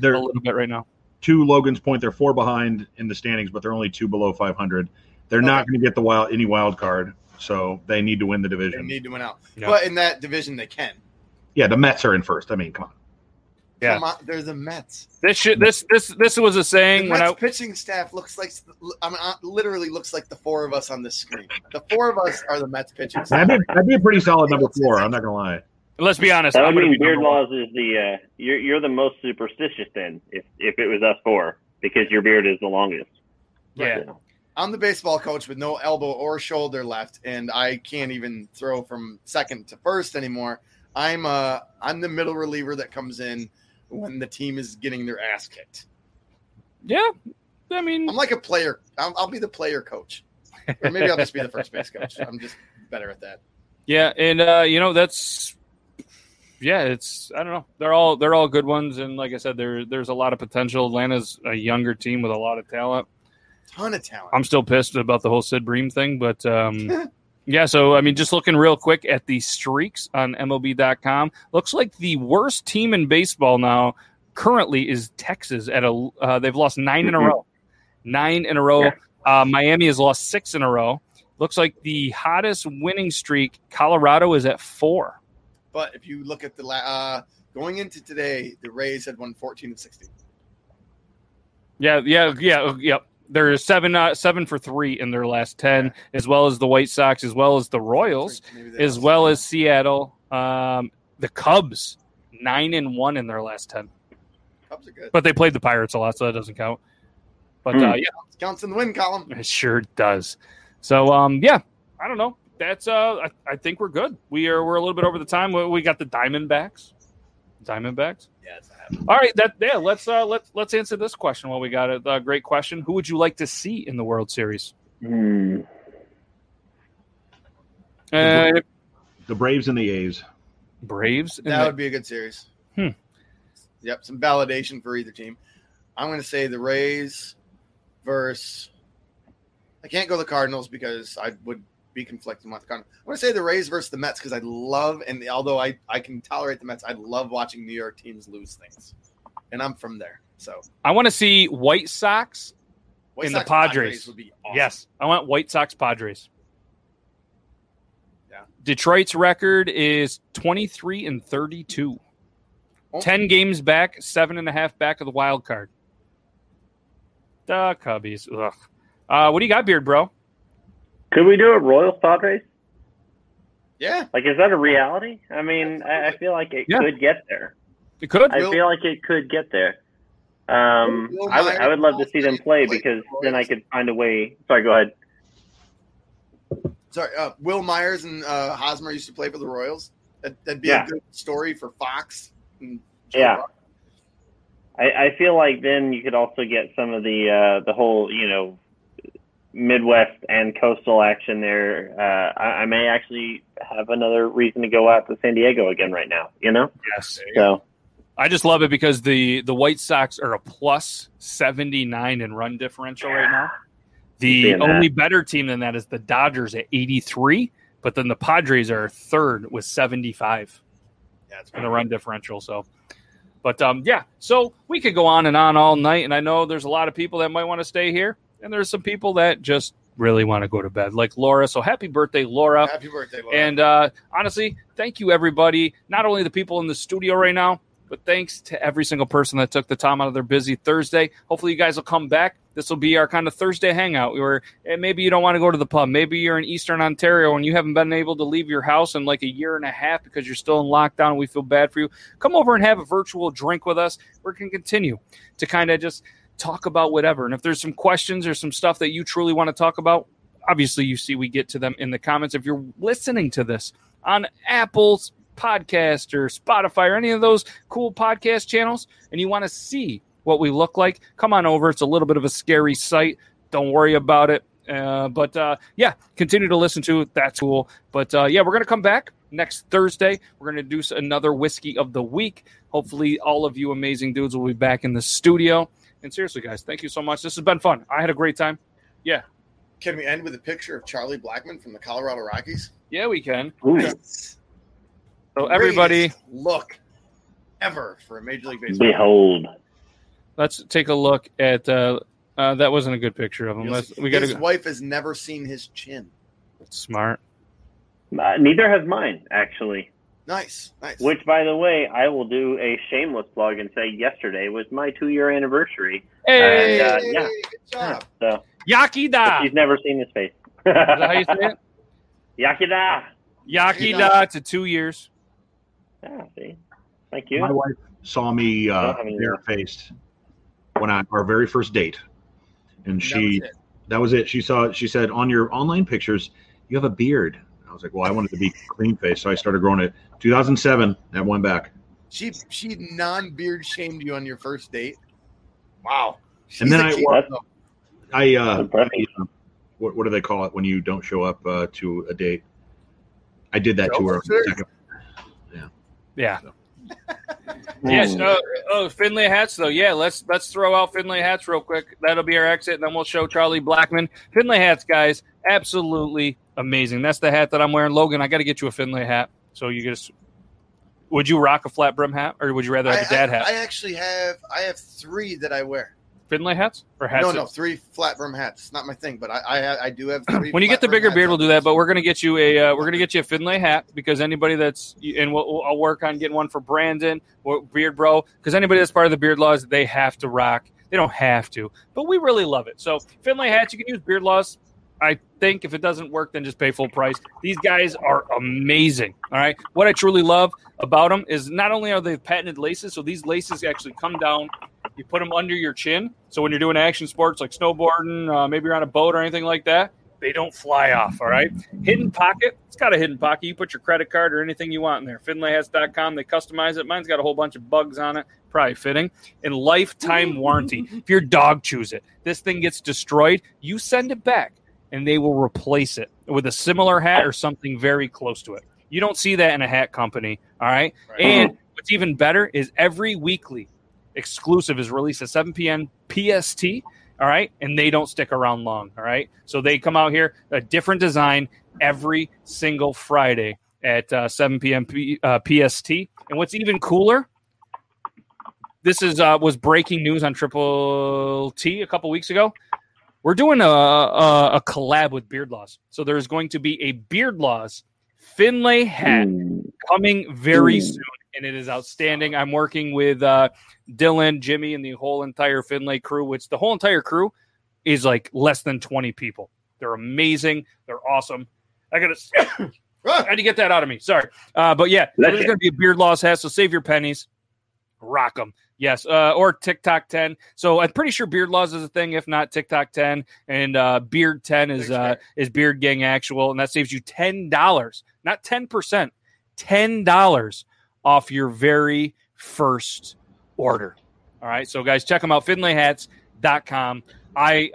they're a little bit right now. To Logan's point, they're 4 behind in the standings, but they're only 2 below 500. They're not going to get any wild card. So they need to win the division. They need to win out. Yeah. But in that division, they can. Yeah, the Mets are in first. I mean, come on. Yeah, they're the Mets. This was a saying. The Mets pitching staff looks like, I mean, literally looks like the four of us on this screen. The four of us are the Mets pitching staff. That'd be a pretty solid number four. I'm not gonna lie. Let's be honest. I mean, Beard Laws is the you're the most superstitious then. If it was us four, because your beard is the longest. Yeah. Right. I'm the baseball coach with no elbow or shoulder left, and I can't even throw from second to first anymore. I'm the middle reliever that comes in when the team is getting their ass kicked. Yeah, I mean, I'm like a player. I'll be the player coach, or maybe I'll just be the first base coach. I'm just better at that. Yeah, and it's I don't know. They're all good ones, and like I said, there's a lot of potential. Atlanta's a younger team with a lot of talent. Ton of talent. I'm still pissed about the whole Sid Bream thing, but yeah. So I mean, just looking real quick at the streaks on MLB.com, looks like the worst team in baseball now currently is Texas. They've lost 9 in a row. Yeah. Miami has lost 6 in a row. Looks like the hottest winning streak, Colorado, is at 4. But if you look at the going into today, the Rays had won 14 of 16. Yeah. They're 7-3 in their last 10, as well as the White Sox, as well as the Royals, as well as Seattle. The Cubs, 9-1 in their last 10. Cubs are good. But they played the Pirates a lot, so that doesn't count. But yeah, it counts in the win column. It sure does. So yeah, I don't know. That's I think we're good. We're a little bit over the time. We got the Diamondbacks. Yeah, it's happening. All right, let's answer this question while we got it. Great question. Who would you like to see in the World Series? The Braves and the A's. That would be a good series. Yep, some validation for either team. I'm going to say the Rays versus. I can't go the Cardinals because I would be conflicting with the Cardinals. I want to say the Rays versus the Mets because I love, and although I can tolerate the Mets, I love watching New York teams lose things, and I'm from there. So I want to see White Sox and the Padres. Would be awesome. Yes, I want White Sox Padres. Yeah. Detroit's record is 23-32, 10 games back, 7.5 back of the wild card. The Cubbies. Ugh. What do you got, Beard Bro? Could we do a Royals Padres? Yeah. Like, is that a reality? I mean, I feel like it could get there. It could. I feel like it could get there. I would love to see them play because then I could find a way. Sorry, go ahead. Sorry, Will Myers and Hosmer used to play for the Royals. That'd be a good story for Fox. And I feel like then you could also get some of the whole, you know, Midwest and coastal action there. I may actually have another reason to go out to San Diego again right now, you know? Yes. So I just love it because the White Sox are a plus 79 in run differential right now. The only better team than that is the Dodgers at 83, but then the Padres are third with 75 in the run differential. So but so we could go on and on all night, and I know there's a lot of people that might want to stay here. And there's some people that just really want to go to bed, like Laura. So happy birthday, Laura. Happy birthday, Laura. And honestly, thank you, everybody. Not only the people in the studio right now, but thanks to every single person that took the time out of their busy Thursday. Hopefully you guys will come back. This will be our kind of Thursday hangout where maybe you don't want to go to the pub. Maybe you're in Eastern Ontario and you haven't been able to leave your house in like a year and a half because you're still in lockdown and we feel bad for you. Come over and have a virtual drink with us. We're going to continue to kind of just – talk about whatever. And if there's some questions or some stuff that you truly want to talk about, obviously you see we get to them in the comments. If you're listening to this on Apple's podcast or Spotify or any of those cool podcast channels and you want to see what we look like, come on over. It's a little bit of a scary sight. Don't worry about it. But continue to listen to it. That's cool. But we're going to come back next Thursday. We're going to do another Whiskey of the Week. Hopefully all of you amazing dudes will be back in the studio. And seriously, guys, thank you so much. This has been fun. I had a great time. Yeah. Can we end with a picture of Charlie Blackmon from the Colorado Rockies? Yeah, we can. Yes. So everybody, look ever for a Major League Baseball. Behold. Let's take a look at that wasn't a good picture of him. His wife has never seen his chin. Smart. Neither has mine, actually. Nice, nice. Which, by the way, I will do a shameless plug and say yesterday was my 2-year anniversary. Hey, and, yeah. Good job. So, Yakida. She's never seen his face. Is that how you say it? Yakida. Yakida to 2 years. Yeah, see? Thank you. My wife saw me barefaced when I our very first date, and that was it. She saw it. She said, "On your online pictures, you have a beard." I was like, well, I wanted to be clean faced, so I started growing it. 2007, that went back. She non-beard shamed you on your first date. Wow. And then what do they call it when you don't show up to a date? I did that to her. Yeah. So. Yes. Finlay Hats, though. Yeah, let's throw out Finlay Hats real quick. That'll be our exit, and then we'll show Charlie Blackman. Finlay Hats, guys, absolutely amazing. That's the hat that I'm wearing. Logan, I got to get you a Finlay hat. So you just would you rock a flat brim hat, or would you rather have a dad hat? I have three that I wear. Finlay hats or hats? No, three flat brim hats. Not my thing, but I do have three. When you get the bigger beard, we'll do that. But we're gonna get you a Finlay hat, because anybody that's I'll work on getting one for Brandon or Beerd Bro, because anybody that's part of the Beard Laws, they have to rock. They don't have to, but we really love it. So Finlay hats, you can use Beard Laws. I think if it doesn't work, then just pay full price. These guys are amazing. All right. What I truly love about them is not only are they patented laces, so these laces actually come down. You put them under your chin. So when you're doing action sports like snowboarding, maybe you're on a boat or anything like that, they don't fly off. All right. Hidden pocket. It's got a hidden pocket. You put your credit card or anything you want in there. Finlayhats.com. They customize it. Mine's got a whole bunch of bugs on it. Probably fitting. And lifetime warranty. If your dog chews it, this thing gets destroyed, you send it back, and they will replace it with a similar hat or something very close to it. You don't see that in a hat company, all right? And what's even better is every weekly exclusive is released at 7 p.m. PST, all right? And they don't stick around long, all right? So they come out here, a different design every single Friday at 7 p.m. PST. And what's even cooler, this is was breaking news on Triple T a couple weeks ago. We're doing a collab with Beard Laws. So there's going to be a Beard Laws Finlay hat coming very soon, and it is outstanding. I'm working with Dylan, Jimmy, and the whole entire Finlay crew, which the whole entire crew is like less than 20 people. They're amazing. They're awesome. I had to get that out of me. Sorry. But, yeah, there's going to be a Beard Laws hat, so save your pennies. Rock them. Yes, or TikTok 10. So I'm pretty sure Beard Laws is a thing. If not, TikTok 10 and Beard 10 is Beard Gang Actual, and that saves you $10, not 10%, $10 off your very first order. All right, so guys, check them out, FinlayHats.com. I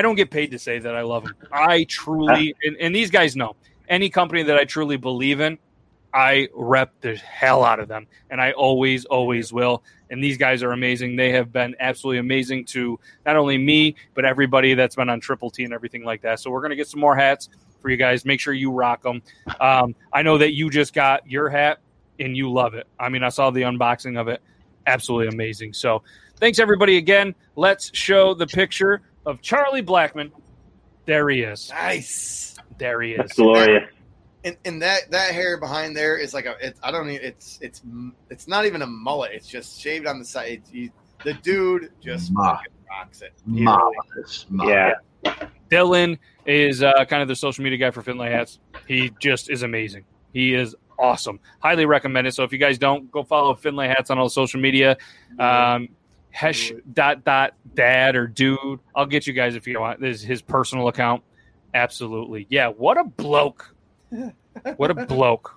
don't get paid to say that I love them. I truly, and these guys know, any company that I truly believe in, I rep the hell out of them, and I always, always will. And these guys are amazing. They have been absolutely amazing to not only me, but everybody that's been on Triple T and everything like that. So we're going to get some more hats for you guys. Make sure you rock them. I know that you just got your hat, and you love it. I mean, I saw the unboxing of it. Absolutely amazing. So thanks, everybody, again. Let's show the picture of Charlie Blackman. There he is. Nice. There he is. That's glorious. And that hair behind there is like it's not even a mullet. It's just shaved on the side. The dude just fucking rocks it. Yeah. Dylan is kind of the social media guy for Finlay Hats. He just is amazing. He is awesome. Highly recommend it. So if you guys don't, go follow Finlay Hats on all social media. Hesh .. dad or dude. I'll get you guys if you want. This is his personal account. Absolutely. Yeah. What a bloke. What a bloke.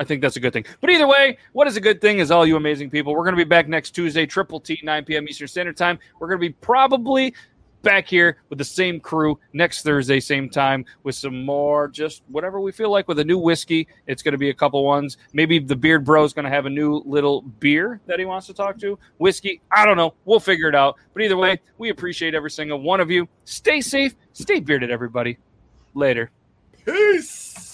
I think that's a good thing. But either way, what is a good thing is all you amazing people. We're going to be back next Tuesday, Triple T, 9 p.m. Eastern Standard Time. We're going to be probably back here with the same crew next Thursday, same time, with some more just whatever we feel like with a new whiskey. It's going to be a couple ones. Maybe the Beerd Bro is going to have a new little beer that he wants to talk to. Whiskey, I don't know. We'll figure it out. But either way, we appreciate every single one of you. Stay safe. Stay bearded, everybody. Later. Peace!